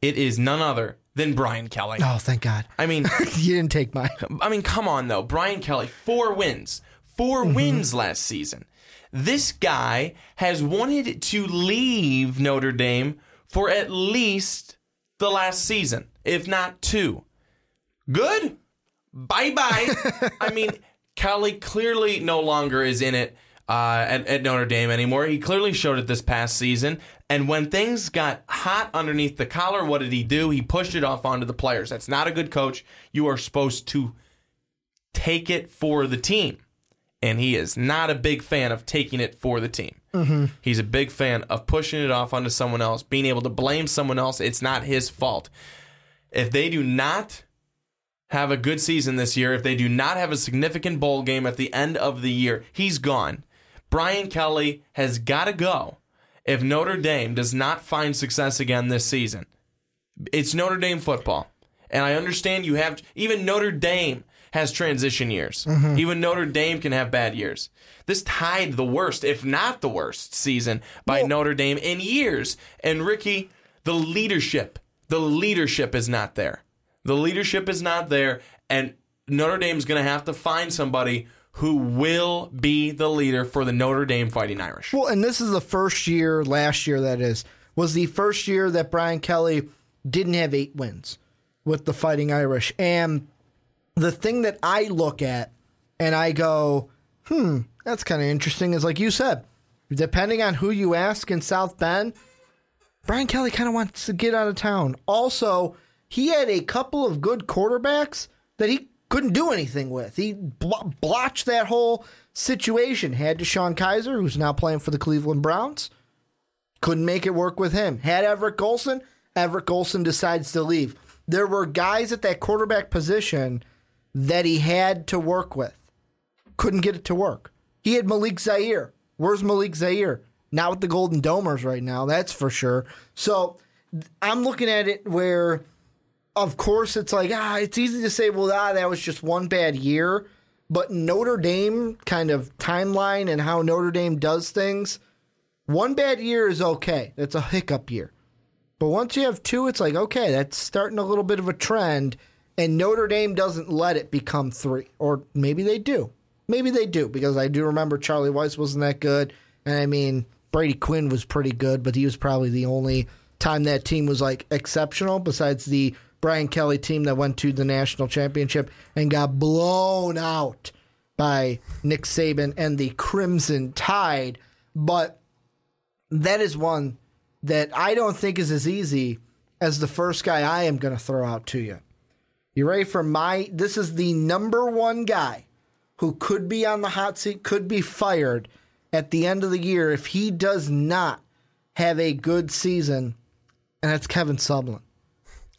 It is none other than Brian Kelly. Oh, thank God. I mean, you didn't take mine. I mean, come on, though. Brian Kelly, 4 wins. Four wins last season. This guy has wanted to leave Notre Dame for at least the last season, if not 2. Good? Bye-bye. I mean, Kelly clearly no longer is in it at Notre Dame anymore. He clearly showed it this past season. And when things got hot underneath the collar, what did he do? He pushed it off onto the players. That's not a good coach. You are supposed to take it for the team. And he is not a big fan of taking it for the team. Mm-hmm. He's a big fan of pushing it off onto someone else, being able to blame someone else. It's not his fault. If they do not have a good season this year, if they do not have a significant bowl game at the end of the year, he's gone. Brian Kelly has got to go if Notre Dame does not find success again this season. It's Notre Dame football. And I understand you have, even Notre Dame has transition years. Mm-hmm. Even Notre Dame can have bad years. This tied the worst, if not the worst, season by Notre Dame in years. And Ricky, the leadership is not there. The leadership is not there, and Notre Dame's going to have to find somebody who will be the leader for the Notre Dame Fighting Irish. Well, and this is the first year, last year that is, was the first year that Brian Kelly didn't have 8 wins with the Fighting Irish. And the thing that I look at and I go, that's kind of interesting, is like you said, depending on who you ask in South Bend, Brian Kelly kind of wants to get out of town. Also, he had a couple of good quarterbacks that he couldn't do anything with. He blotched that whole situation. Had Deshaun Kaiser, who's now playing for the Cleveland Browns, couldn't make it work with him. Had Everett Golson. Everett Golson decides to leave. There were guys at that quarterback position that he had to work with. Couldn't get it to work. He had Malik Zaire. Where's Malik Zaire? Not with the Golden Domers right now, that's for sure. So I'm looking at it where, of course, it's like, it's easy to say, that was just one bad year. But Notre Dame kind of timeline and how Notre Dame does things, one bad year is okay. That's a hiccup year. But once you have 2, it's like, okay, that's starting a little bit of a trend. And Notre Dame doesn't let it become 3. Or maybe they do. Maybe they do, because I do remember Charlie Weiss wasn't that good. And, I mean, Brady Quinn was pretty good, but he was probably the only time that team was, like, exceptional besides the Brian Kelly team that went to the national championship and got blown out by Nick Saban and the Crimson Tide. But that is one that I don't think is as easy as the first guy I am going to throw out to you. You ready for my, this is the number one guy who could be on the hot seat, could be fired at the end of the year if he does not have a good season, and that's Kevin Sumlin.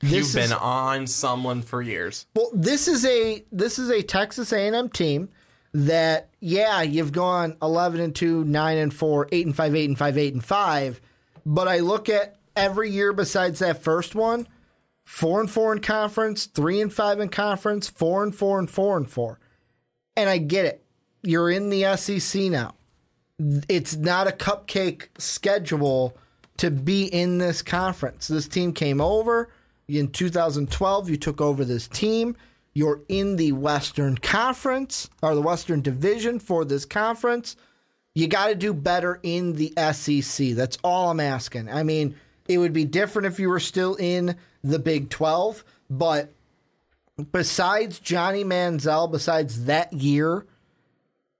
You've been on Sumlin for years. Well, this is a Texas A&M team that, you've gone 11-2, 9-4, 8-5, 8-5, 8-5, but I look at every year besides that first one, 4-4 in conference, 3-5 in conference, 4-4. And I get it. You're in the SEC now. It's not a cupcake schedule to be in this conference. This team came over in 2012. You took over this team. You're in the Western Conference or the Western Division for this conference. You got to do better in the SEC. That's all I'm asking. I mean, it would be different if you were still in the Big 12, but besides Johnny Manziel, besides that year,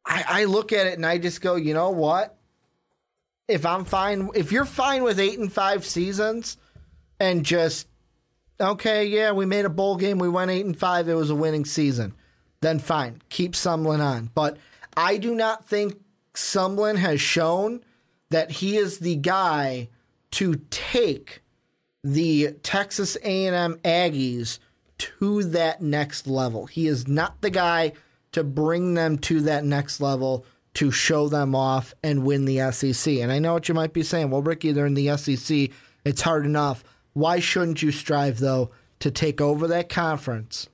I look at it and I just go, you know what? If I'm fine, if you're fine with 8-5 seasons and just, okay, yeah, we made a bowl game, we went 8-5, it was a winning season, then fine, keep Sumlin on. But I do not think Sumlin has shown that he is the guy to take the Texas A&M Aggies to that next level. He is not the guy to bring them to that next level to show them off and win the SEC. And I know what you might be saying. Well, Ricky, they're in the SEC. It's hard enough. Why shouldn't you strive, though, to take over that conference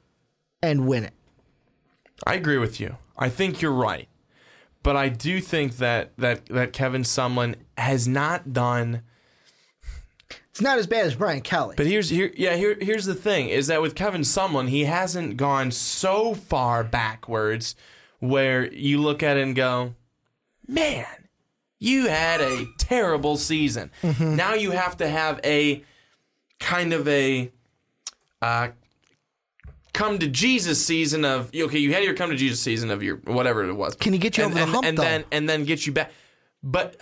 and win it? I agree with you. I think you're right. But I do think that Kevin Sumlin has not done... It's not as bad as Brian Kelly. But here's the thing, is that with Kevin Sumlin, he hasn't gone so far backwards where you look at it and go, man, you had a terrible season. Mm-hmm. Now you have to have a kind of a come-to-Jesus season of, okay, you had your come-to-Jesus season of your whatever it was. Can he get you over the hump, and though? And then get you back. But...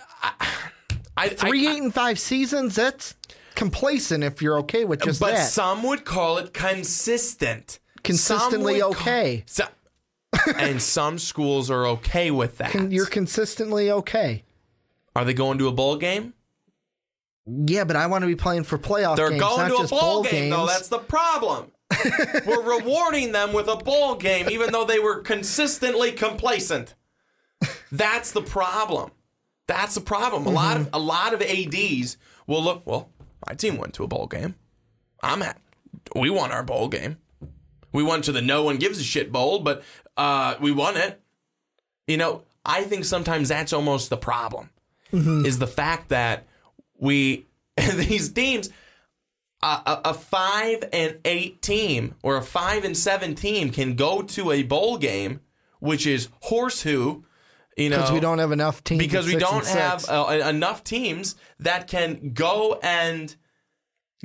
Three 8-5 seasons, that's complacent if you're okay with just that. But some would call it consistent. Consistently okay. And some schools are okay with that. You're consistently okay. Are they going to a bowl game? Yeah, but I want to be playing for playoff games, not just bowl games. They're going to a bowl game, though. That's the problem. We're rewarding them with a bowl game, even though they were consistently complacent. That's the problem. That's the problem. Mm-hmm. A lot of ADs will look, well, my team went to a bowl game. We won our bowl game. We went to the no one gives a shit bowl, but we won it. You know, I think sometimes that's almost the problem, mm-hmm. is the fact that these teams, a 5-8 team or a 5-7 team can go to a bowl game, which is horseshoe. Because we don't have enough teams. Because we don't have enough teams that can go and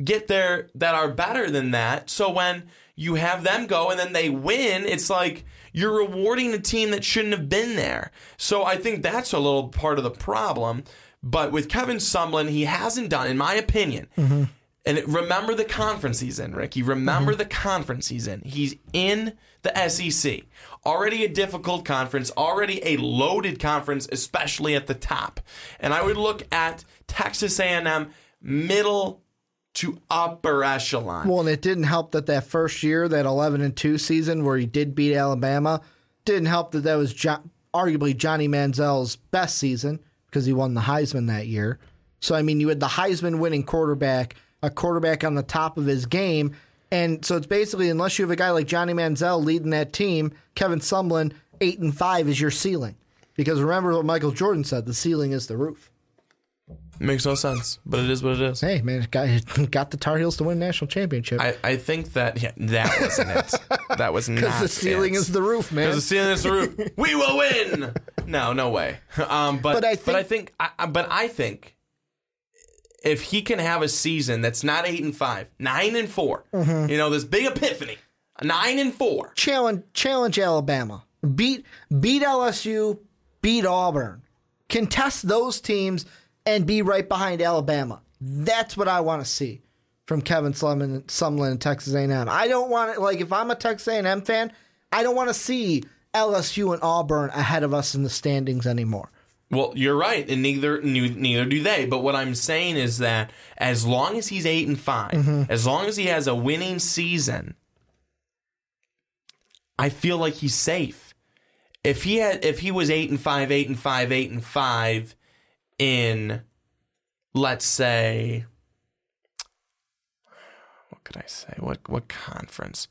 get there that are better than that. So when you have them go and then they win, it's like you're rewarding a team that shouldn't have been there. So I think that's a little part of the problem. But with Kevin Sumlin, he hasn't done, in my opinion. Mm-hmm. And remember the conference he's in, Ricky. Remember mm-hmm. the conference he's in. He's in the SEC. Already a difficult conference, already a loaded conference, especially at the top. And I would look at Texas A&M middle to upper echelon. Well, and it didn't help that first year, that 11-2 season where he did beat Alabama, didn't help that was arguably Johnny Manziel's best season because he won the Heisman that year. So, I mean, you had the Heisman winning quarterback, a quarterback on the top of his game. And so it's basically, unless you have a guy like Johnny Manziel leading that team, Kevin Sumlin, 8-5 is your ceiling. Because remember what Michael Jordan said, the ceiling is the roof. Makes no sense, but it is what it is. Hey, man, got the Tar Heels to win national championship. I think that that wasn't it. That was not it. Because the ceiling is the roof, man. Because the ceiling is the roof. We will win! No way. But I think... If he can have a season that's not 8-5, 9-4, mm-hmm. This big epiphany, 9-4. Challenge Alabama, beat LSU, beat Auburn, contest those teams, and be right behind Alabama. That's what I want to see from Kevin Sumlin and Texas A&M. I don't want it, if I'm a Texas A&M fan, I don't want to see LSU and Auburn ahead of us in the standings anymore. Well, you're right, and neither do they. But what I'm saying is that as long as he's 8-5, mm-hmm. as long as he has a winning season, I feel like he's safe. If he was 8-5 in, let's say, what could I say? What conference?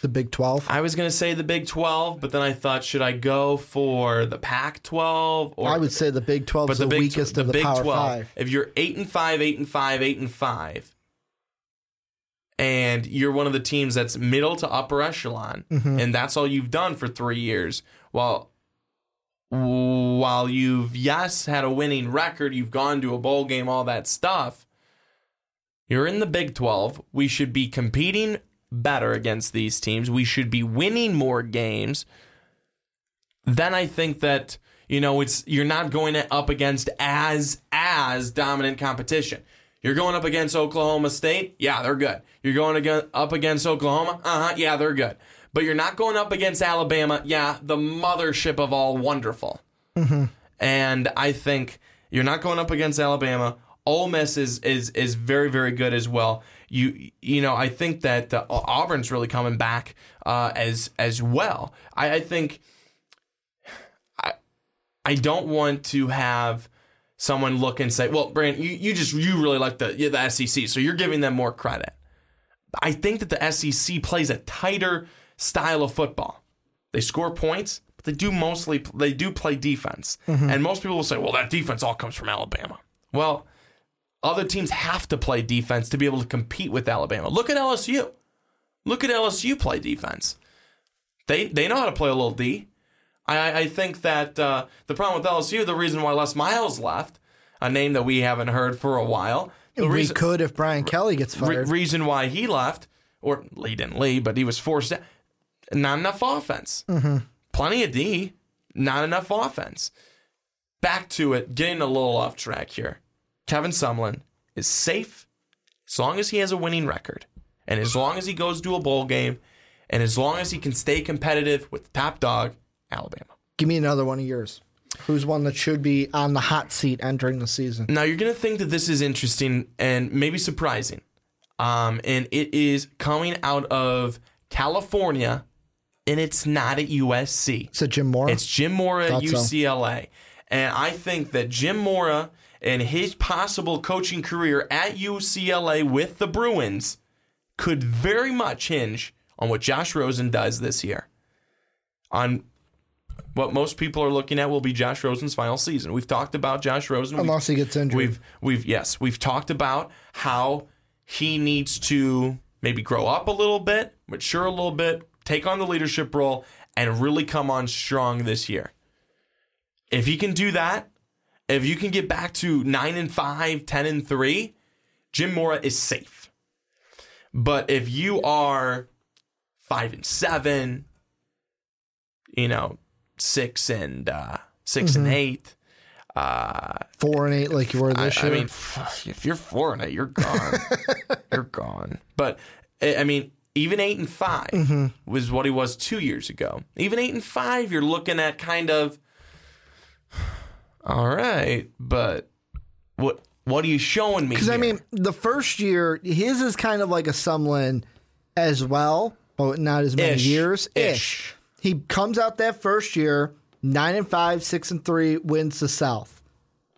The Big 12? I was going to say the Big 12, but then I thought, should I go for the Pac-12? Or I would say the Big 12 is the weakest of the Power 5. If you're 8-5, and you're one of the teams that's middle to upper echelon, mm-hmm. and that's all you've done for 3 years, while you've, yes, had a winning record, you've gone to a bowl game, all that stuff, you're in the Big 12. We should be competing better against these teams. We should be winning more games. Then I think that, you know, it's you're not going up against as dominant competition. You're going up against Oklahoma State. Yeah, they're good. You're going up against Oklahoma. Yeah, they're good. But you're not going up against Alabama. Yeah, the mothership of all wonderful. Mm-hmm. And I think you're not going up against Alabama. Ole Miss is very, very good as well. You know, I think that Auburn's really coming back as well. I think I don't want to have someone look and say, well, Brandon, you really like the SEC, so you're giving them more credit. I think that the SEC plays a tighter style of football. They score points, but they do play defense. Mm-hmm. And most people will say, well, that defense all comes from Alabama. Well, other teams have to play defense to be able to compete with Alabama. Look at LSU. Look at LSU play defense. They know how to play a little D. I think that the problem with LSU, the reason why Les Miles left, a name that we haven't heard for a while. We could if Brian Kelly gets fired. Reason why he left, or he didn't leave, but he was forced out. Not enough offense. Mm-hmm. Plenty of D, not enough offense. Back to it, getting a little off track here. Kevin Sumlin is safe as long as he has a winning record, and as long as he goes to a bowl game, and as long as he can stay competitive with the top dog, Alabama. Give me another one of yours. Who's one that should be on the hot seat entering the season? Now, you're going to think that this is interesting and maybe surprising. And it is coming out of California, and it's not at USC. It's Jim Mora. It's Jim Mora at UCLA. So. And I think that Jim Mora and his possible coaching career at UCLA with the Bruins could very much hinge on what Josh Rosen does this year. On what most people are looking at will be Josh Rosen's final season. We've talked about Josh Rosen. Unless he gets injured. We've talked about how he needs to maybe grow up a little bit, mature a little bit, take on the leadership role, and really come on strong this year. If he can do that, if you can get back to 9-5, 10-3, Jim Mora is safe. But if you are 5-7, you know, 6-8 and 8, 4-8 like you were this year. I mean, if you're 4-8, you're gone. You're gone. But I mean, even 8-5 was what he was 2 years ago. Even 8-5, you're looking at kind of all right, but what are you showing me? Because I mean, the first year his is kind of like a Sumlin as well, but not as many years. Ish. He comes out that first year, 9-5, 6-3, wins the South.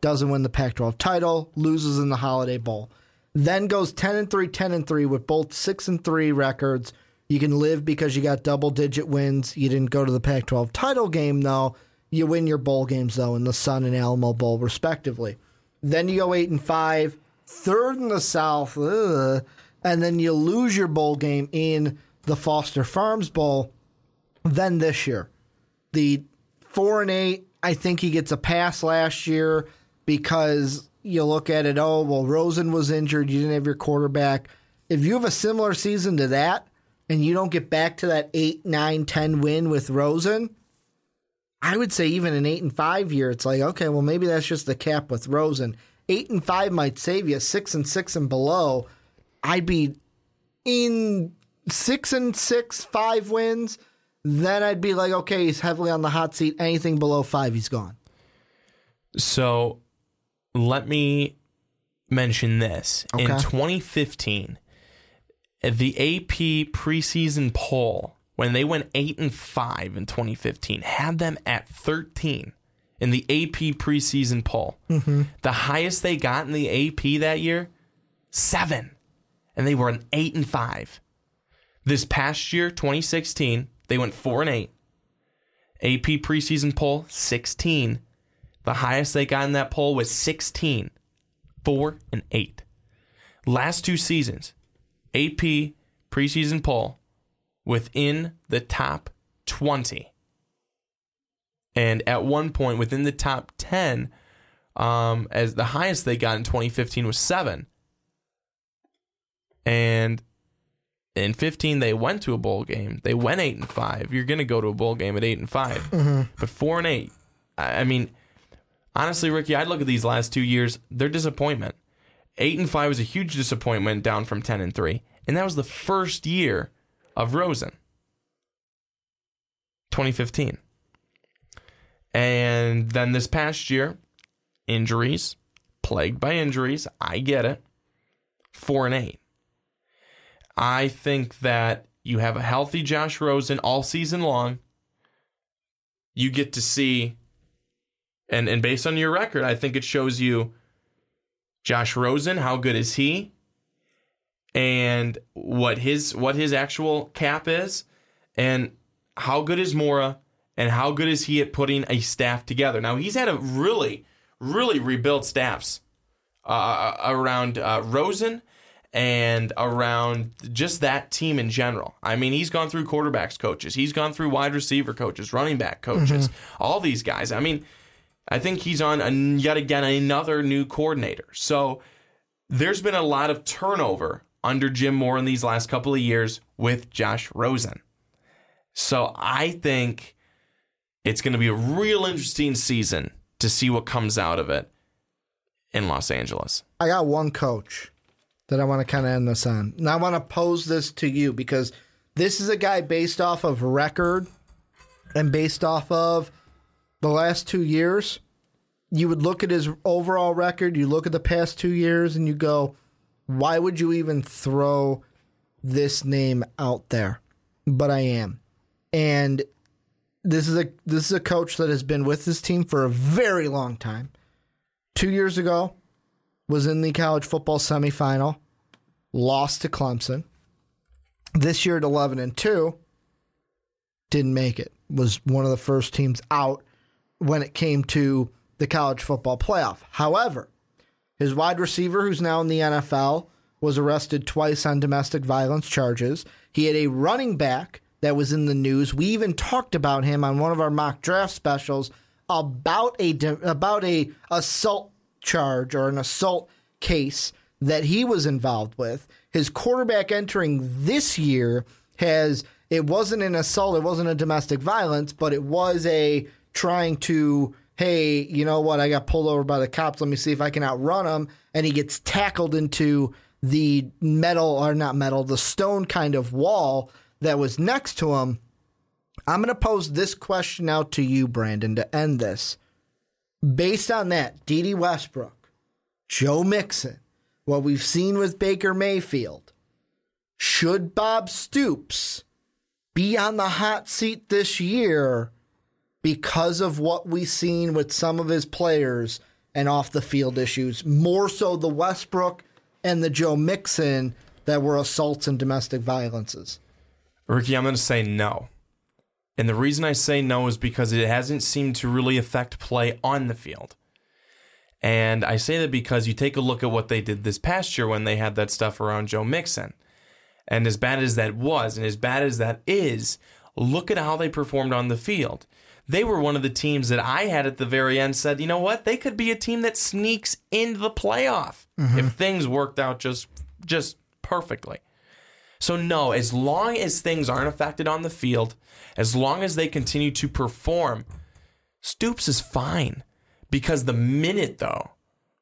Doesn't win the Pac-12 title, loses in the Holiday Bowl. Then goes 10-3, 10-3 with both 6-3 records. You can live because you got double-digit wins. You didn't go to the Pac-12 title game, though. You win your bowl games, though, in the Sun and Alamo Bowl, respectively. Then you go 8-5, third in the South, and then you lose your bowl game in the Foster Farms Bowl. Then this year, the 4-8, I think he gets a pass last year because you look at it, oh, well, Rosen was injured. You didn't have your quarterback. If you have a similar season to that and you don't get back to that 8, 9, 10 win with Rosen, I would say even an 8-5 year, it's like, okay, well, maybe that's just the cap with Rosen. 8-5 might save you. 6-6 and below, I'd be in 6-6, 5 wins. Then I'd be like, okay, he's heavily on the hot seat. Anything below 5, he's gone. So let me mention this. Okay. In 2015, the AP preseason poll, when they went 8-5 in 2015, had them at 13 in the AP preseason poll. Mm-hmm. The highest they got in the AP that year, 7. And they were an 8-5. This past year, 2016... they went 4-8. AP preseason poll, 16. The highest they got in that poll was 16. 4-8. Last two seasons, AP preseason poll within the top 20. And at one point within the top 10, as the highest they got in 2015 was 7. And In 15, they went to a bowl game. They went 8-5. You're going to go to a bowl game at 8-5. Mm-hmm. But 4-8. I mean, honestly, Ricky, I'd look at these last 2 years. They're disappointment. 8-5 was a huge disappointment, down from 10-3, and that was the first year of Rosen, 2015. And then this past year, injuries, plagued by injuries. I get it. 4-8. I think that you have a healthy Josh Rosen all season long. You get to see, and based on your record, I think it shows you Josh Rosen, how good is he, and what his actual cap is, and how good is Mora, and how good is he at putting a staff together. Now, he's had a really, really rebuilt staffs around Rosen, and around just that team in general. I mean, he's gone through quarterbacks coaches. He's gone through wide receiver coaches, running back coaches, all these guys. I mean, I think he's on yet again another new coordinator. So there's been a lot of turnover under Jim Mora in these last couple of years with Josh Rosen. So I think it's going to be a real interesting season to see what comes out of it in Los Angeles. I got one coach that I want to kind of end this on. And I want to pose this to you because this is a guy based off of record and based off of the last 2 years. You would look at his overall record, you look at the past 2 years, and you go, why would you even throw this name out there? But I am. And this is a coach that has been with this team for a very long time. 2 years ago, was in the college football semifinal, lost to Clemson. This year at 11-2, didn't make it. Was one of the first teams out when it came to the college football playoff. However, his wide receiver, who's now in the NFL, was arrested twice on domestic violence charges. He had a running back that was in the news. We even talked about him on one of our mock draft specials about a assault charge or an assault case that he was involved with. His quarterback entering this year it wasn't an assault, it wasn't a domestic violence, but it was a trying to, hey, you know what, I got pulled over by the cops, let me see if I can outrun him, and he gets tackled into the stone kind of wall that was next to him. I'm going to pose this question out to you, Brandon, to end this. Based on that, Dede Westbrook, Joe Mixon, what we've seen with Baker Mayfield, should Bob Stoops be on the hot seat this year because of what we've seen with some of his players and off-the-field issues, more so the Westbrook and the Joe Mixon that were assaults and domestic violences? Ricky, I'm going to say no. And the reason I say no is because it hasn't seemed to really affect play on the field. And I say that because you take a look at what they did this past year when they had that stuff around Joe Mixon. And as bad as that was, and as bad as that is, look at how they performed on the field. They were one of the teams that I had at the very end said, you know what, they could be a team that sneaks into the playoff if things worked out just perfectly. So no, as long as things aren't affected on the field, as long as they continue to perform, Stoops is fine. Because the minute, though,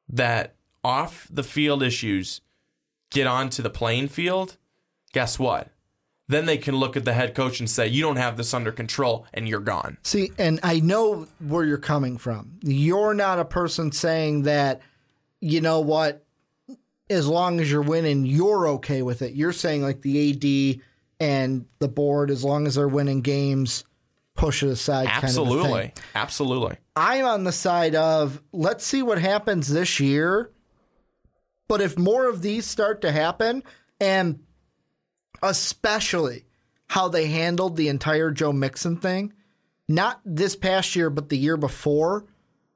that off-the-field issues get onto the playing field, guess what? Then they can look at the head coach and say, you don't have this under control, and you're gone. See, and I know where you're coming from. You're not a person saying that, you know what, as long as you're winning, you're okay with it. You're saying like the AD and the board, as long as they're winning games, push it aside. Absolutely. Kind of thing. Absolutely. I'm on the side of let's see what happens this year. But if more of these start to happen, and especially how they handled the entire Joe Mixon thing, not this past year, but the year before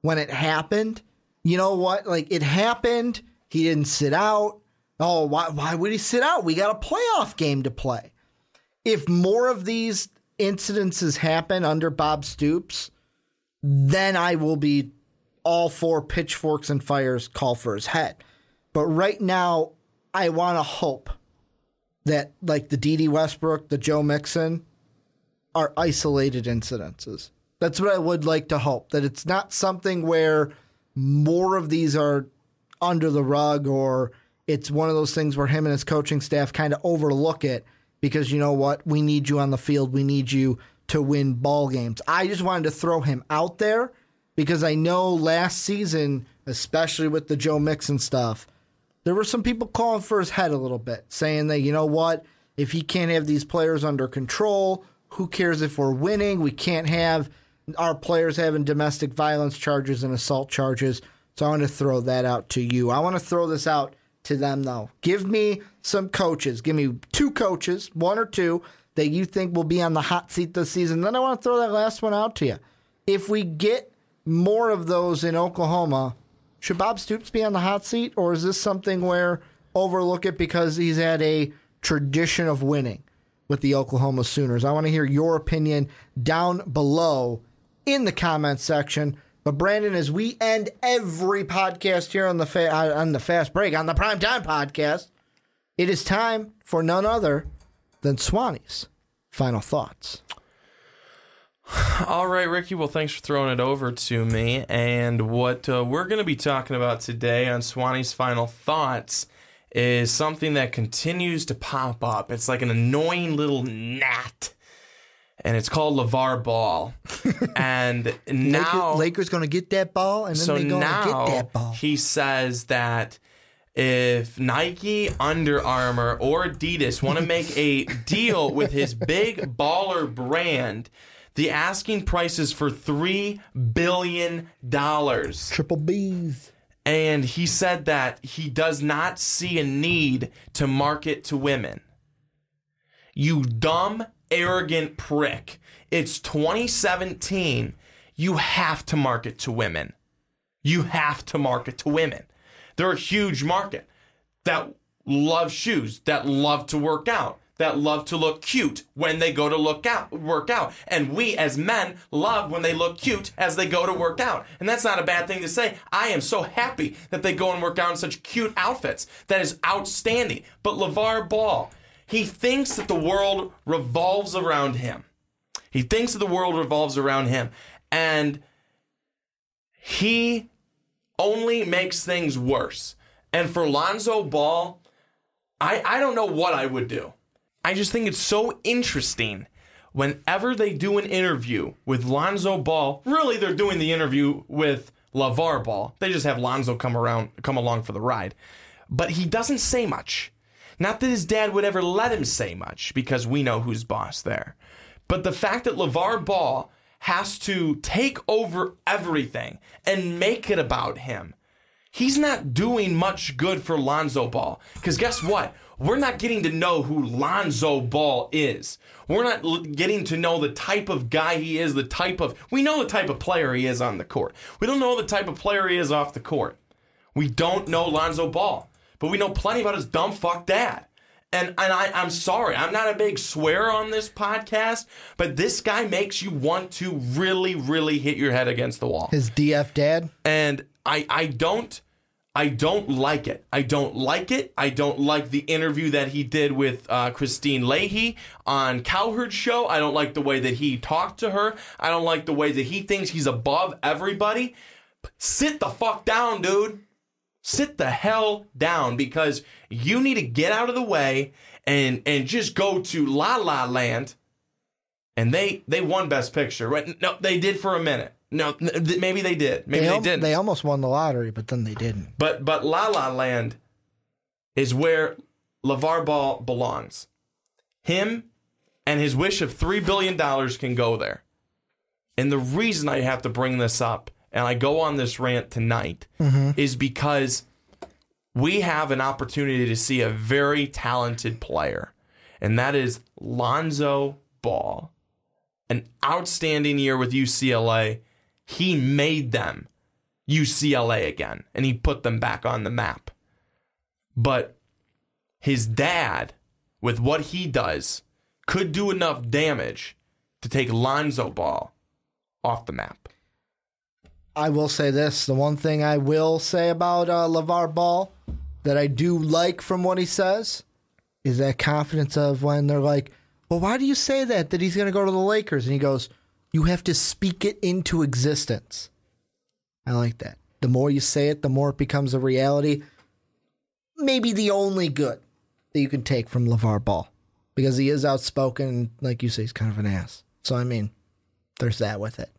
when it happened, you know what? Like it happened. He didn't sit out. Oh, why would he sit out? We got a playoff game to play. If more of these incidences happen under Bob Stoops, then I will be all for pitchforks and fires, call for his head. But right now, I want to hope that like the Dede Westbrook, the Joe Mixon are isolated incidences. That's what I would like to hope, that it's not something where more of these are under the rug or it's one of those things where him and his coaching staff kind of overlook it because, you know what, we need you on the field. We need you to win ball games. I just wanted to throw him out there because I know last season, especially with the Joe Mixon stuff, there were some people calling for his head a little bit, saying that, you know what, if he can't have these players under control, who cares if we're winning? We can't have our players having domestic violence charges and assault charges. So I want to throw that out to you. I want to throw this out to them, though. Give me some coaches. Give me two coaches, one or two, that you think will be on the hot seat this season. Then I want to throw that last one out to you. If we get more of those in Oklahoma, should Bob Stoops be on the hot seat, or is this something where overlook it because he's had a tradition of winning with the Oklahoma Sooners? I want to hear your opinion down below in the comments section. But Brandon, as we end every podcast here on the Fast Break, on the Primetime Podcast, it is time for none other than Swanny's final thoughts. All right, Ricky. Well, thanks for throwing it over to me. And what we're going to be talking about today on Swanny's final thoughts is something that continues to pop up. It's like an annoying little gnat. And it's called LeVar Ball. And now... Lakers going to get that ball, and then so they're going to get that ball. He says that if Nike, Under Armour, or Adidas want to make a deal with his big baller brand, the asking price is for $3 billion. Triple Bs. And he said that he does not see a need to market to women. You dumb... arrogant prick. It's 2017. You have to market to women. You have to market to women. They're a huge market that love shoes, that love to work out, that love to look cute when they go to work out. And we as men love when they look cute as they go to work out. And that's not a bad thing to say. I am so happy that they go and work out in such cute outfits. That is outstanding. But LeVar Ball, he thinks that the world revolves around him. He thinks that the world revolves around him. And he only makes things worse. And for Lonzo Ball, I don't know what I would do. I just think it's so interesting whenever they do an interview with Lonzo Ball. Really, they're doing the interview with LeVar Ball. They just have Lonzo come along for the ride. But he doesn't say much. Not that his dad would ever let him say much, because we know who's boss there. But the fact that LeVar Ball has to take over everything and make it about him, he's not doing much good for Lonzo Ball. Because guess what? We're not getting to know who Lonzo Ball is. We're not getting to know the type of guy he is, we know the type of player he is on the court. We don't know the type of player he is off the court. We don't know Lonzo Ball. But we know plenty about his dumb fuck dad. And I'm sorry, I'm not a big swear on this podcast, but this guy makes you want to really, really hit your head against the wall. His DF dad? And I don't like it. I don't like it. I don't like the interview that he did with Christine Leahy on Cowherd's show. I don't like the way that he talked to her. I don't like the way that he thinks he's above everybody. Sit the fuck down, dude. Sit the hell down, because you need to get out of the way and just go to La La Land. And they won Best Picture, right? No, they did for a minute. No, maybe they did. Maybe they didn't. They almost won the lottery, but then they didn't. But La La Land is where LeVar Ball belongs. Him and his wish of $3 billion can go there. And the reason I have to bring this up, and I go on this rant tonight, is because we have an opportunity to see a very talented player, and that is Lonzo Ball. An outstanding year with UCLA. He made them UCLA again, and he put them back on the map. But his dad, with what he does, could do enough damage to take Lonzo Ball off the map. I will say this. The one thing I will say about LeVar Ball that I do like from what he says is that confidence of when they're like, well, why do you say that he's going to go to the Lakers? And he goes, you have to speak it into existence. I like that. The more you say it, the more it becomes a reality. Maybe the only good that you can take from LeVar Ball, because he is outspoken, and like you say, he's kind of an ass. So, I mean, there's that with it.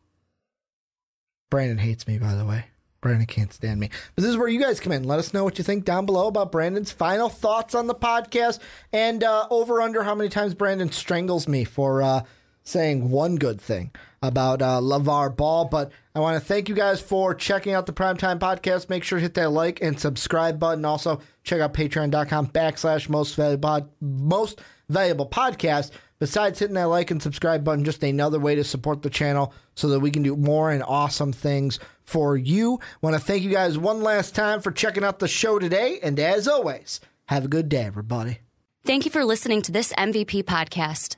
Brandon hates me, by the way. Brandon can't stand me. But this is where you guys come in. Let us know what you think down below about Brandon's final thoughts on the podcast, and over under how many times Brandon strangles me for saying one good thing about LeVar Ball. But I want to thank you guys for checking out the Primetime Podcast. Make sure to hit that like and subscribe button. Also, check out patreon.com/Most Valuable Podcast. Besides hitting that like and subscribe button, just another way to support the channel so that we can do more and awesome things for you. Want to thank you guys one last time for checking out the show today. And as always, have a good day, everybody. Thank you for listening to this MVP podcast.